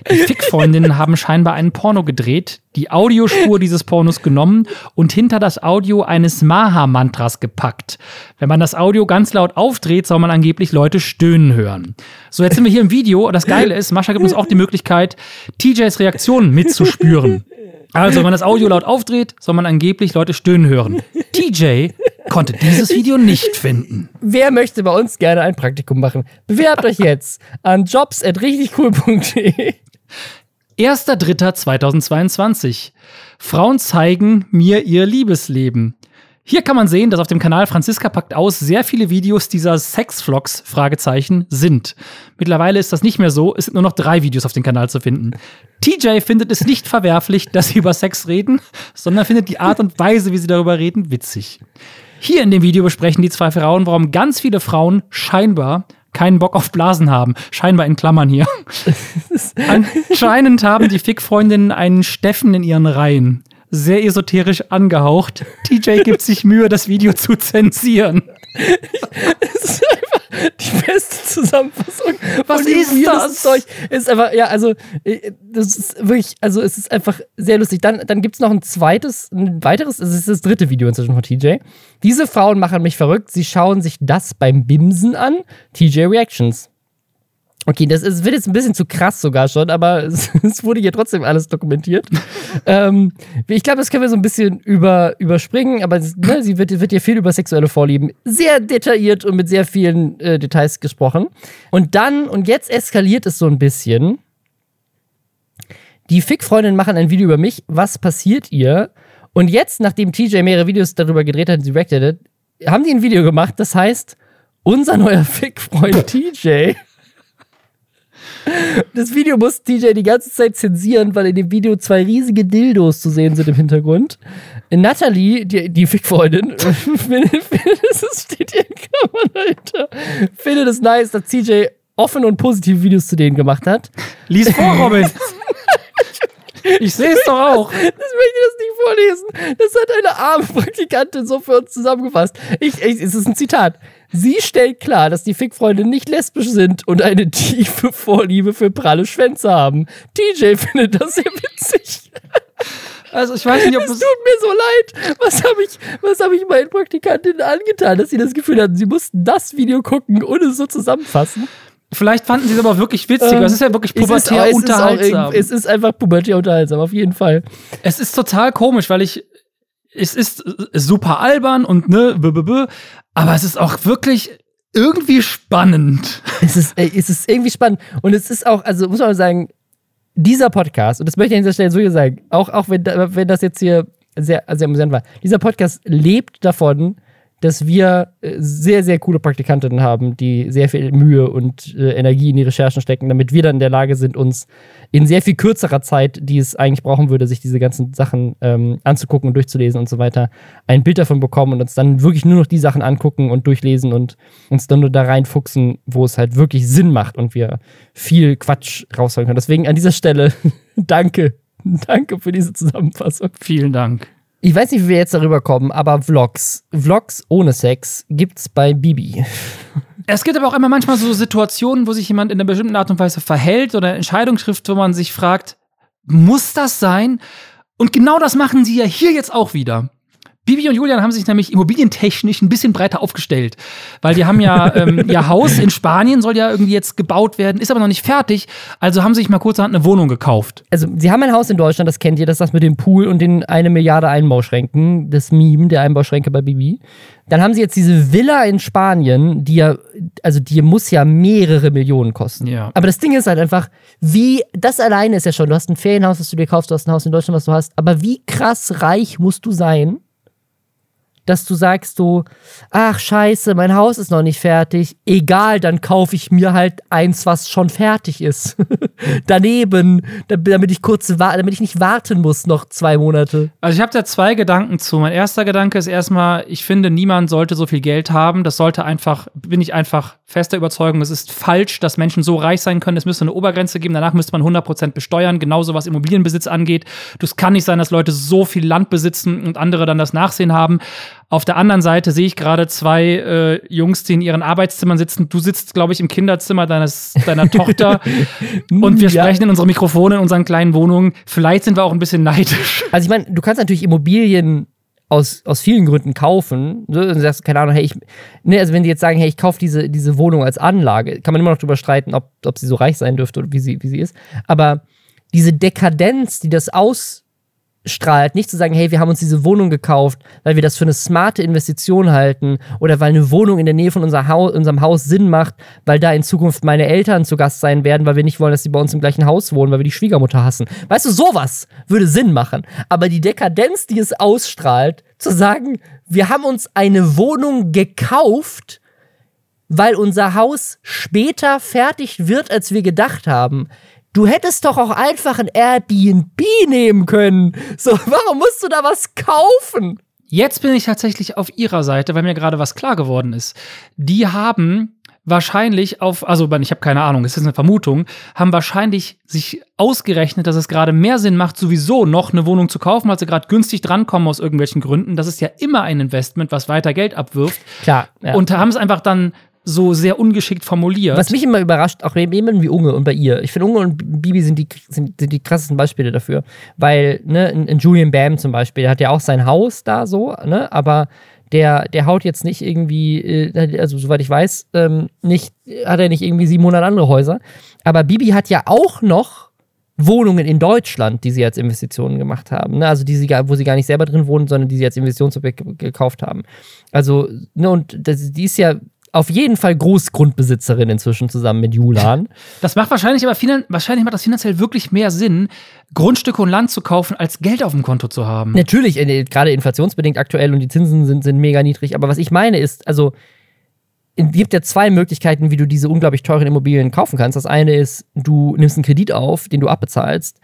Die Fickfreundinnen haben scheinbar einen Porno gedreht, die Audiospur dieses Pornos genommen und hinter das Audio eines Maha-Mantras gepackt. Wenn man das Audio ganz laut aufdreht, soll man angeblich Leute stöhnen hören. So, jetzt sind wir hier im Video. Und das Geile ist, Mascha gibt uns auch die Möglichkeit, TJs Reaktionen mitzuspüren. Also, wenn man das Audio laut aufdreht, soll man angeblich Leute stöhnen hören. TJ konnte dieses Video nicht finden. Wer möchte bei uns gerne ein Praktikum machen? Bewerbt euch jetzt an jobs@richtigcool.de. 1.3.2022. Frauen zeigen mir ihr Liebesleben. Hier kann man sehen, dass auf dem Kanal Franziska Pakt aus sehr viele Videos dieser Sexvlogs sind. Mittlerweile ist das nicht mehr so. Es sind nur noch 3 Videos auf dem Kanal zu finden. TJ findet es nicht verwerflich, dass sie über Sex reden, sondern findet die Art und Weise, wie sie darüber reden, witzig. Hier in dem Video besprechen die 2 Frauen, warum ganz viele Frauen scheinbar keinen Bock auf Blasen haben. Scheinbar in Klammern hier. Anscheinend haben die Fickfreundinnen einen Steffen in ihren Reihen. Sehr esoterisch angehaucht. TJ gibt sich Mühe, das Video zu zensieren. Es ist einfach die beste Zusammenfassung. Was ist das? Zeug. Ist einfach, ja, also, das ist wirklich, also, es ist einfach sehr lustig. Dann gibt es noch ein weiteres, es ist das 3. Video inzwischen von TJ. Diese Frauen machen mich verrückt, sie schauen sich das beim Bimsen an. TJ Reactions. Okay, das wird jetzt ein bisschen zu krass sogar schon, aber es wurde hier trotzdem alles dokumentiert. Ich glaube, das können wir so ein bisschen überspringen, aber sie wird hier viel über sexuelle Vorlieben sehr detailliert und mit sehr vielen Details gesprochen. Und jetzt eskaliert es so ein bisschen. Die Fickfreundinnen machen ein Video über mich. Was passiert ihr? Und jetzt, nachdem TJ mehrere Videos darüber gedreht hat und sie reacted, haben die ein Video gemacht, das heißt, unser neuer Fickfreund TJ. Das Video muss TJ die ganze Zeit zensieren, weil in dem Video 2 riesige Dildos zu sehen sind im Hintergrund. Natalie, die Fickfreundin, findet es nice, dass TJ offen und positive Videos zu denen gemacht hat. Lies vor, Robin. Ich sehe es doch auch. Das möchte ich das nicht vorlesen. Das hat eine arme Praktikantin so für uns zusammengefasst. Es ist ein Zitat. Sie stellt klar, dass die Fickfreunde nicht lesbisch sind und eine tiefe Vorliebe für pralle Schwänze haben. TJ findet das sehr witzig. Also ich weiß nicht, ob es tut mir so leid. Was habe ich meinen Praktikantinnen angetan, dass sie das Gefühl hatten, sie mussten das Video gucken und es so zusammenfassen? Vielleicht fanden sie es aber wirklich witzig. Es ist ja wirklich pubertär unterhaltsam. Es ist einfach pubertär unterhaltsam, auf jeden Fall. Es ist total komisch, weil es ist super albern und aber es ist auch wirklich irgendwie spannend. Es ist irgendwie spannend. Und es ist auch, also muss man sagen, dieser Podcast, und das möchte ich an dieser Stelle so sagen, auch wenn das jetzt hier sehr amüsant war, dieser Podcast lebt davon, dass wir sehr, sehr coole Praktikantinnen haben, die sehr viel Mühe und Energie in die Recherchen stecken, damit wir dann in der Lage sind, uns in sehr viel kürzerer Zeit, die es eigentlich brauchen würde, sich diese ganzen Sachen anzugucken und durchzulesen und so weiter, ein Bild davon bekommen und uns dann wirklich nur noch die Sachen angucken und durchlesen und uns dann nur da reinfuchsen, wo es halt wirklich Sinn macht und wir viel Quatsch rausholen können. Deswegen an dieser Stelle danke. Danke für diese Zusammenfassung. Vielen Dank. Ich weiß nicht, wie wir jetzt darüber kommen, aber Vlogs. Vlogs ohne Sex gibt's bei Bibi. Es gibt aber auch immer manchmal so Situationen, wo sich jemand in einer bestimmten Art und Weise verhält oder Entscheidungen trifft, wo man sich fragt, muss das sein? Und genau das machen sie ja hier jetzt auch wieder. Bibi und Julian haben sich nämlich immobilientechnisch ein bisschen breiter aufgestellt, weil die haben ja ihr Haus in Spanien soll ja irgendwie jetzt gebaut werden, ist aber noch nicht fertig, also haben sich mal kurzerhand eine Wohnung gekauft. Also sie haben ein Haus in Deutschland, das kennt ihr, das ist das mit dem Pool und den 1 Milliarde Einbauschränken, das Meme der Einbauschränke bei Bibi. Dann haben sie jetzt diese Villa in Spanien, die ja, also die muss ja mehrere Millionen kosten. Ja. Aber das Ding ist halt einfach, wie, das alleine ist ja schon, du hast ein Ferienhaus, was du dir kaufst, du hast ein Haus in Deutschland, was du hast, aber wie krass reich musst du sein, dass du sagst so, ach scheiße, mein Haus ist noch nicht fertig. Egal, dann kaufe ich mir halt eins, was schon fertig ist. Daneben, damit ich nicht warten muss noch 2 Monate. Also ich habe da 2 Gedanken zu. Mein erster Gedanke ist erstmal, ich finde, niemand sollte so viel Geld haben. Das sollte einfach, bin ich einfach fester Überzeugung, es ist falsch, dass Menschen so reich sein können. Es müsste eine Obergrenze geben, danach müsste man 100% besteuern. Genauso was Immobilienbesitz angeht. Es kann nicht sein, dass Leute so viel Land besitzen und andere dann das Nachsehen haben. Auf der anderen Seite sehe ich gerade 2 Jungs, die in ihren Arbeitszimmern sitzen. Du sitzt, glaube ich, im Kinderzimmer deiner Tochter. Und wir sprechen in unsere Mikrofone, in unseren kleinen Wohnungen. Vielleicht sind wir auch ein bisschen neidisch. Also ich meine, du kannst natürlich Immobilien aus vielen Gründen kaufen. Du sagst, keine Ahnung, also wenn die jetzt sagen, hey, ich kaufe diese Wohnung als Anlage, kann man immer noch drüber streiten, ob sie so reich sein dürfte oder wie sie ist. Aber diese Dekadenz, die das ausstrahlt, nicht zu sagen, hey, wir haben uns diese Wohnung gekauft, weil wir das für eine smarte Investition halten oder weil eine Wohnung in der Nähe von unserem Haus Sinn macht, weil da in Zukunft meine Eltern zu Gast sein werden, weil wir nicht wollen, dass sie bei uns im gleichen Haus wohnen, weil wir die Schwiegermutter hassen. Weißt du, sowas würde Sinn machen. Aber die Dekadenz, die es ausstrahlt, zu sagen, wir haben uns eine Wohnung gekauft, weil unser Haus später fertig wird, als wir gedacht haben. Du hättest doch auch einfach ein Airbnb nehmen können. So, warum musst du da was kaufen? Jetzt bin ich tatsächlich auf ihrer Seite, weil mir gerade was klar geworden ist. Die haben wahrscheinlich ich habe keine Ahnung, es ist eine Vermutung, haben wahrscheinlich sich ausgerechnet, dass es gerade mehr Sinn macht, sowieso noch eine Wohnung zu kaufen, weil sie gerade günstig drankommen aus irgendwelchen Gründen. Das ist ja immer ein Investment, was weiter Geld abwirft. Klar. Ja. Und haben es einfach dann so sehr ungeschickt formuliert. Was mich immer überrascht, auch eben wie Unge und bei ihr. Ich finde, Unge und Bibi sind die krassesten Beispiele dafür. Weil, ein Julian Bam zum Beispiel, der hat ja auch sein Haus da so, aber der haut jetzt nicht irgendwie, also soweit ich weiß, hat er nicht irgendwie 700 andere Häuser. Aber Bibi hat ja auch noch Wohnungen in Deutschland, die sie als Investitionen gemacht haben. Also wo sie gar nicht selber drin wohnen, sondern die sie als Investitionsobjekt gekauft haben. Also, und die ist ja auf jeden Fall Großgrundbesitzerin inzwischen zusammen mit Julan. Das macht wahrscheinlich macht das finanziell wirklich mehr Sinn, Grundstücke und Land zu kaufen, als Geld auf dem Konto zu haben. Natürlich, gerade inflationsbedingt aktuell und die Zinsen sind mega niedrig. Aber was ich meine ist, also es gibt ja 2 Möglichkeiten, wie du diese unglaublich teuren Immobilien kaufen kannst. Das eine ist, du nimmst einen Kredit auf, den du abbezahlst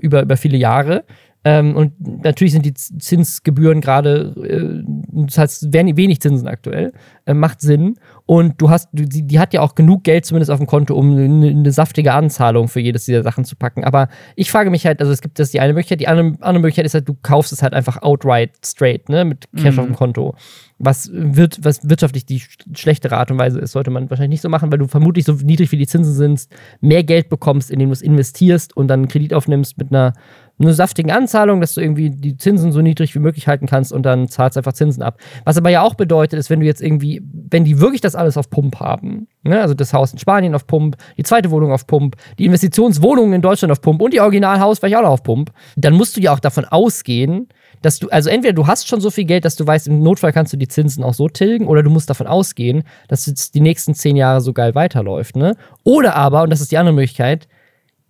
über viele Jahre. Und natürlich sind die Zinsgebühren gerade, das heißt wenig Zinsen aktuell, macht Sinn. Und die hat ja auch genug Geld zumindest auf dem Konto, um eine saftige Anzahlung für jedes dieser Sachen zu packen. Aber ich frage mich halt, also es gibt das die eine Möglichkeit, die andere Möglichkeit ist halt, du kaufst es halt einfach outright straight, mit Cash auf dem Konto. Was wirtschaftlich die schlechtere Art und Weise ist, sollte man wahrscheinlich nicht so machen, weil du vermutlich so niedrig wie die Zinsen sind, mehr Geld bekommst, indem du es investierst und dann einen Kredit aufnimmst mit einer eine saftigen Anzahlung, dass du irgendwie die Zinsen so niedrig wie möglich halten kannst und dann zahlst einfach Zinsen ab. Was aber ja auch bedeutet, ist, wenn du jetzt irgendwie, wenn die wirklich das alles auf Pump haben, ne? Also das Haus in Spanien auf Pump, die zweite Wohnung auf Pump, die Investitionswohnungen in Deutschland auf Pump und die Originalhaus war ich auch noch auf Pump, dann musst du ja auch davon ausgehen, dass du, also entweder du hast schon so viel Geld, dass du weißt, im Notfall kannst du die Zinsen auch so tilgen, oder du musst davon ausgehen, dass es die nächsten 10 Jahre so geil weiterläuft, ne? Oder aber, und das ist die andere Möglichkeit,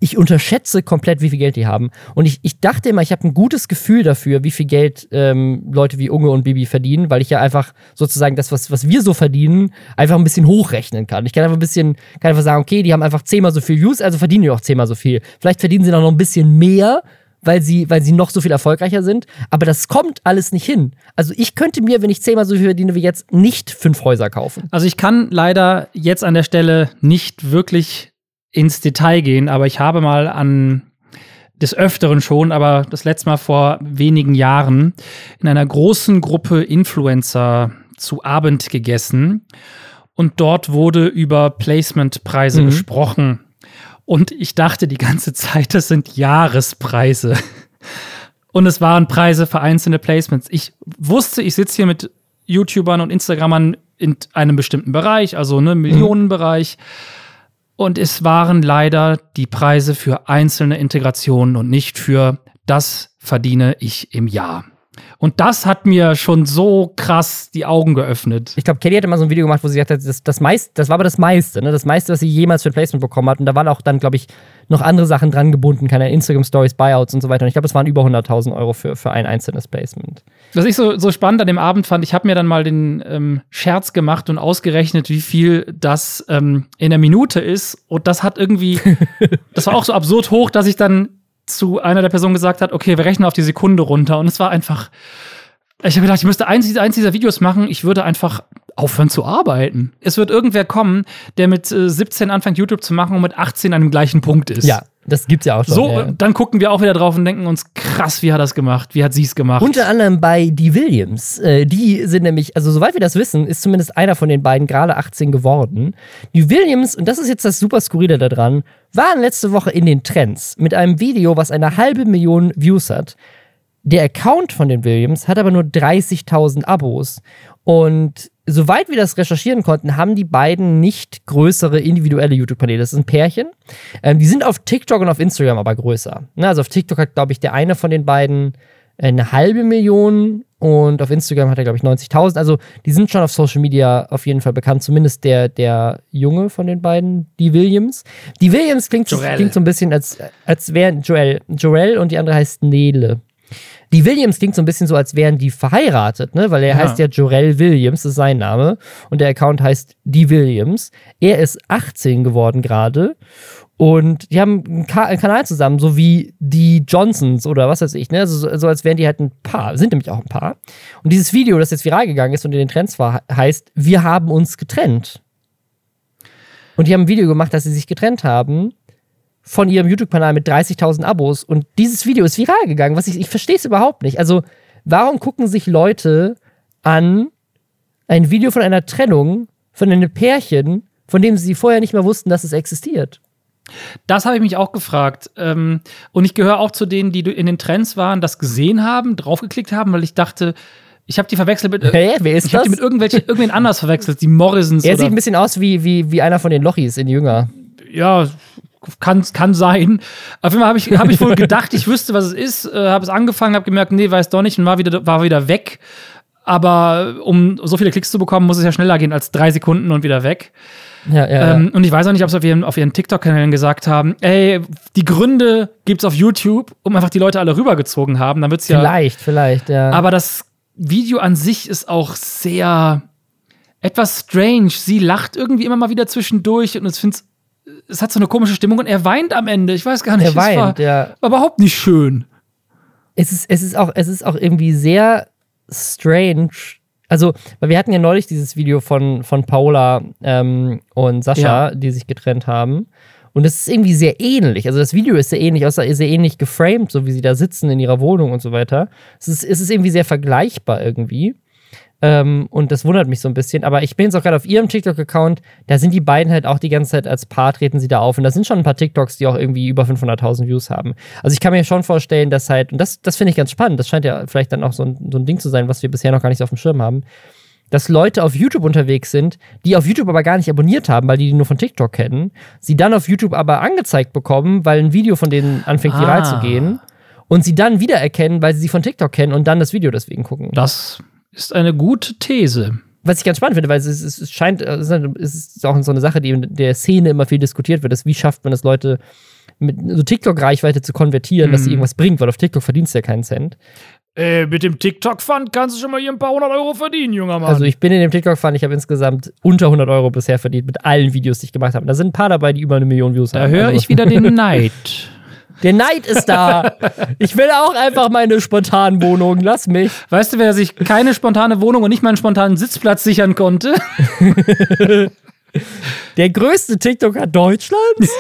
ich unterschätze komplett, wie viel Geld die haben. Und ich dachte immer, ich habe ein gutes Gefühl dafür, wie viel Geld Leute wie Unge und Bibi verdienen, weil ich ja einfach sozusagen das, was wir so verdienen, einfach ein bisschen hochrechnen kann. Ich kann einfach ein bisschen, kann einfach sagen, okay, die haben einfach 10-mal so viel Views, also verdienen die auch 10-mal so viel. Vielleicht verdienen sie noch ein bisschen mehr, weil sie noch so viel erfolgreicher sind. Aber das kommt alles nicht hin. Also ich könnte mir, wenn ich 10-mal so viel verdiene wie jetzt, nicht 5 Häuser kaufen. Also ich kann leider jetzt an der Stelle nicht wirklich ins Detail gehen, aber ich habe mal an des Öfteren schon, aber das letzte Mal vor wenigen Jahren in einer großen Gruppe Influencer zu Abend gegessen und dort wurde über Placementpreise gesprochen. Und ich dachte die ganze Zeit, das sind Jahrespreise. Und es waren Preise für einzelne Placements. Ich wusste, ich sitze hier mit YouTubern und Instagrammern in einem bestimmten Bereich, also ne, Millionenbereich. Und es waren leider die Preise für einzelne Integrationen und nicht für das verdiene ich im Jahr. Und das hat mir schon so krass die Augen geöffnet. Ich glaube, Kelly hatte mal so ein Video gemacht, wo sie gesagt hat, das war aber das meiste, ne? Das meiste, was sie jemals für ein Placement bekommen hat. Und da waren auch dann, glaube ich, noch andere Sachen dran gebunden, keine Instagram-Stories, Buyouts und so weiter. Und ich glaube, es waren über 100.000 Euro für ein einzelnes Placement. Was ich so spannend an dem Abend fand, ich habe mir dann mal den Scherz gemacht und ausgerechnet, wie viel das in der Minute ist. Und das hat irgendwie, das war auch so absurd hoch, dass ich dann zu einer der Personen gesagt hat, okay, wir rechnen auf die Sekunde runter. Und es war einfach, ich habe gedacht, ich müsste eins dieser Videos machen, ich würde einfach aufhören zu arbeiten. Es wird irgendwer kommen, der mit 17 anfängt, YouTube zu machen und mit 18 an dem gleichen Punkt ist. Ja, das gibt's ja auch schon. So, ja. Dann gucken wir auch wieder drauf und denken uns, krass, wie hat das gemacht? Wie hat sie's gemacht? Unter anderem bei Die Williams. Die sind nämlich, also soweit wir das wissen, ist zumindest einer von den beiden gerade 18 geworden. Die Williams, und das ist jetzt das super Skurrile daran, waren letzte Woche in den Trends mit einem Video, was 500.000 Views hat. Der Account von den Williams hat aber nur 30.000 Abos. Und soweit wir das recherchieren konnten, haben die beiden nicht größere individuelle YouTube-Kanäle. Das ist ein Pärchen. Die sind auf TikTok und auf Instagram aber größer. Also auf TikTok hat, glaube ich, der eine von den beiden 500.000 und auf Instagram hat er, glaube ich, 90.000. Also die sind schon auf Social Media auf jeden Fall bekannt. Zumindest der Junge von den beiden, die Williams. Die Williams klingt so ein bisschen, als wären Joel und die andere heißt Nele. Die Williams klingt so ein bisschen so, als wären die verheiratet, ne? Weil er heißt ja Jorel Williams, das ist sein Name. Und der Account heißt Die Williams. Er ist 18 geworden gerade. Und die haben einen Kanal zusammen, so wie die Johnsons oder was weiß ich, ne? So als wären die halt ein Paar, sind nämlich auch ein Paar. Und dieses Video, das jetzt viral gegangen ist und in den Trends war, heißt, wir haben uns getrennt. Und die haben ein Video gemacht, dass sie sich getrennt haben. Von ihrem YouTube-Kanal mit 30.000 Abos. Und dieses Video ist viral gegangen. Was ich verstehe es überhaupt nicht. Also, warum gucken sich Leute an ein Video von einer Trennung, von einem Pärchen, von dem sie vorher nicht mehr wussten, dass es existiert? Das habe ich mich auch gefragt. Und ich gehöre auch zu denen, die in den Trends waren, das gesehen haben, draufgeklickt haben, weil ich dachte, ich habe die verwechselt mit wer ist ich habe die mit irgendwen anders verwechselt, die Morrisons. Er sieht ein bisschen aus wie einer von den Lochis in Jünger. Ja, kann sein. Auf jeden Fall hab ich wohl gedacht, ich wüsste, was es ist. Habe es angefangen, habe gemerkt, nee, weiß doch nicht und war wieder weg. Aber um so viele Klicks zu bekommen, muss es ja schneller gehen als 3 Sekunden und wieder weg. Ja. Und ich weiß auch nicht, ob sie auf ihren TikTok-Kanälen gesagt haben, ey, die Gründe gibt's auf YouTube, um einfach die Leute alle rübergezogen haben. Dann wird's ja vielleicht, ja. Aber das Video an sich ist auch sehr etwas strange. Sie lacht irgendwie immer mal wieder zwischendurch und es hat so eine komische Stimmung und er weint am Ende. Ich weiß gar nicht, war überhaupt nicht schön. Es ist auch irgendwie sehr strange. Also, weil wir hatten ja neulich dieses Video von Paula und Sascha, die sich getrennt haben. Und es ist irgendwie sehr ähnlich. Also das Video ist sehr ähnlich, außer sehr ähnlich geframed, so wie sie da sitzen in ihrer Wohnung und so weiter. Es ist irgendwie sehr vergleichbar irgendwie. Und das wundert mich so ein bisschen. Aber ich bin jetzt auch gerade auf ihrem TikTok-Account. Da sind die beiden halt auch die ganze Zeit als Paar, treten sie da auf. Und da sind schon ein paar TikToks, die auch irgendwie über 500.000 Views haben. Also ich kann mir schon vorstellen, dass halt, und das finde ich ganz spannend, das scheint ja vielleicht dann auch so ein Ding zu sein, was wir bisher noch gar nicht so auf dem Schirm haben, dass Leute auf YouTube unterwegs sind, die auf YouTube aber gar nicht abonniert haben, weil die nur von TikTok kennen, sie dann auf YouTube aber angezeigt bekommen, weil ein Video von denen anfängt viral zu gehen und sie dann wiedererkennen, weil sie von TikTok kennen und dann das Video deswegen gucken. Das ist eine gute These. Was ich ganz spannend finde, weil es scheint, es ist auch so eine Sache, die in der Szene immer viel diskutiert wird, ist, wie schafft man es, Leute mit so TikTok-Reichweite zu konvertieren, dass sie irgendwas bringt, weil auf TikTok verdienst du ja keinen Cent. Mit dem TikTok-Fund kannst du schon mal hier ein paar 100 Euro verdienen, junger Mann. Also ich bin in dem TikTok-Fund, ich habe insgesamt unter 100 Euro bisher verdient mit allen Videos, die ich gemacht habe. Da sind ein paar dabei, die über 1 Million Views haben. Da höre ich wieder den Neid. Der Neid ist da. Ich will auch einfach meine spontanen Wohnungen. Lass mich. Weißt du, wer sich keine spontane Wohnung und nicht mal einen spontanen Sitzplatz sichern konnte? Der größte TikToker Deutschlands?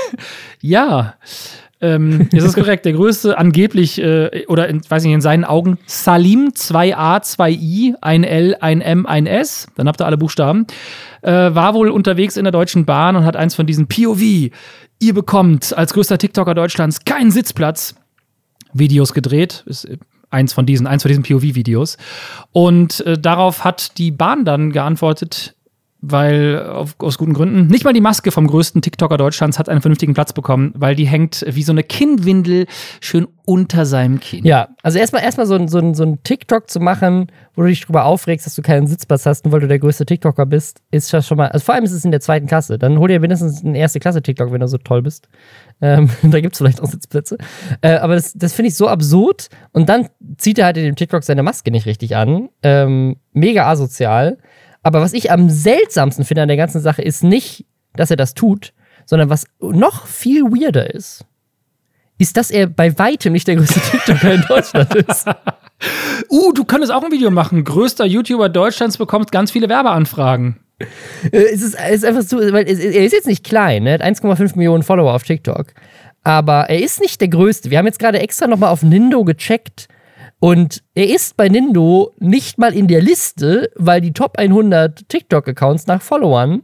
Ja. Ist das korrekt? Der größte angeblich, oder in, weiß nicht, in seinen Augen, Salim, 2a, 2i, 1l, 1m, 1s, dann habt ihr alle Buchstaben, war wohl unterwegs in der Deutschen Bahn und hat eins von diesen POV, ihr bekommt als größter TikToker Deutschlands keinen Sitzplatz, Videos gedreht, ist eins von diesen POV-Videos. Und darauf hat die Bahn dann geantwortet, weil aus guten Gründen, nicht mal die Maske vom größten TikToker Deutschlands hat einen vernünftigen Platz bekommen, weil die hängt wie so eine Kinnwindel schön unter seinem Kinn. Ja, also erstmal so ein TikTok zu machen, wo du dich drüber aufregst, dass du keinen Sitzplatz hast, nur weil du der größte TikToker bist, ist das schon mal, also vor allem ist es in der 2. Klasse, dann hol dir wenigstens einen 1. Klasse TikTok, wenn du so toll bist. Da gibt's vielleicht auch Sitzplätze. Aber das finde ich so absurd. Und dann zieht er halt in dem TikTok seine Maske nicht richtig an. Mega asozial. Aber was ich am seltsamsten finde an der ganzen Sache, ist nicht, dass er das tut, sondern was noch viel weirder ist, dass er bei weitem nicht der größte TikToker in Deutschland ist. Du könntest auch ein Video machen. Größter YouTuber Deutschlands bekommt ganz viele Werbeanfragen. Es ist einfach so, weil er ist jetzt nicht klein, ne? Er hat 1,5 Millionen Follower auf TikTok. Aber er ist nicht der größte. Wir haben jetzt gerade extra nochmal auf Nindo gecheckt. Und er ist bei Nindo nicht mal in der Liste, weil die Top 100 TikTok-Accounts nach Followern,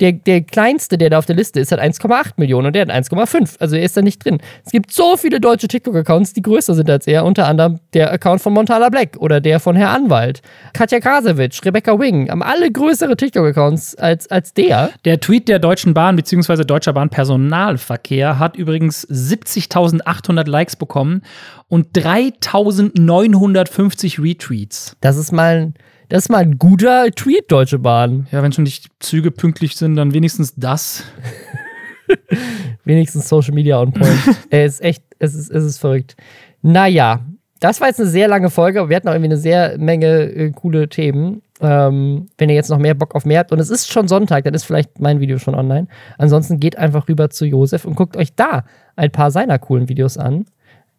der kleinste, der da auf der Liste ist, hat 1,8 Millionen und der hat 1,5. Also er ist da nicht drin. Es gibt so viele deutsche TikTok-Accounts, die größer sind als er. Unter anderem der Account von Montana Black oder der von Herr Anwalt. Katja Krasewitsch, Rebecca Wing haben alle größere TikTok-Accounts als der. Der Tweet der Deutschen Bahn bzw. Deutscher Bahn Personalverkehr hat übrigens 70.800 Likes bekommen und 3.950 Retweets. Das ist mal ein guter Tweet, Deutsche Bahn. Ja, wenn schon die Züge pünktlich sind, dann wenigstens das. Wenigstens Social Media on point. Es ist verrückt. Naja, das war jetzt eine sehr lange Folge, aber wir hatten auch irgendwie eine sehr Menge coole Themen. Wenn ihr jetzt noch mehr Bock auf mehr habt, und es ist schon Sonntag, dann ist vielleicht mein Video schon online. Ansonsten geht einfach rüber zu Josef und guckt euch da ein paar seiner coolen Videos an.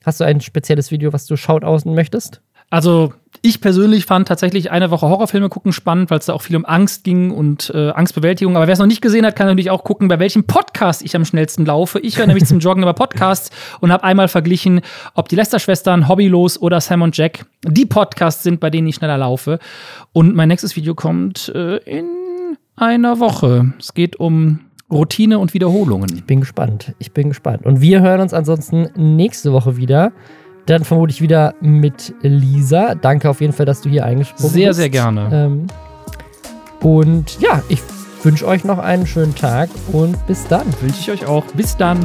Hast du ein spezielles Video, was du shoutouten möchtest? Also, ich persönlich fand tatsächlich eine Woche Horrorfilme gucken spannend, weil es da auch viel um Angst ging und Angstbewältigung. Aber wer es noch nicht gesehen hat, kann natürlich auch gucken, bei welchem Podcast ich am schnellsten laufe. Ich höre nämlich zum Joggen über Podcasts und habe einmal verglichen, ob die Lästerschwestern, Hobbylos oder Sam und Jack die Podcasts sind, bei denen ich schneller laufe. Und mein nächstes Video kommt in einer Woche. Es geht um Routine und Wiederholungen. Ich bin gespannt. Und wir hören uns ansonsten nächste Woche wieder. Dann vermutlich wieder mit Lisa. Danke auf jeden Fall, dass du hier eingesprungen bist. Sehr, sehr gerne. Und ja, ich wünsche euch noch einen schönen Tag und bis dann. Wünsche ich euch auch. Bis dann.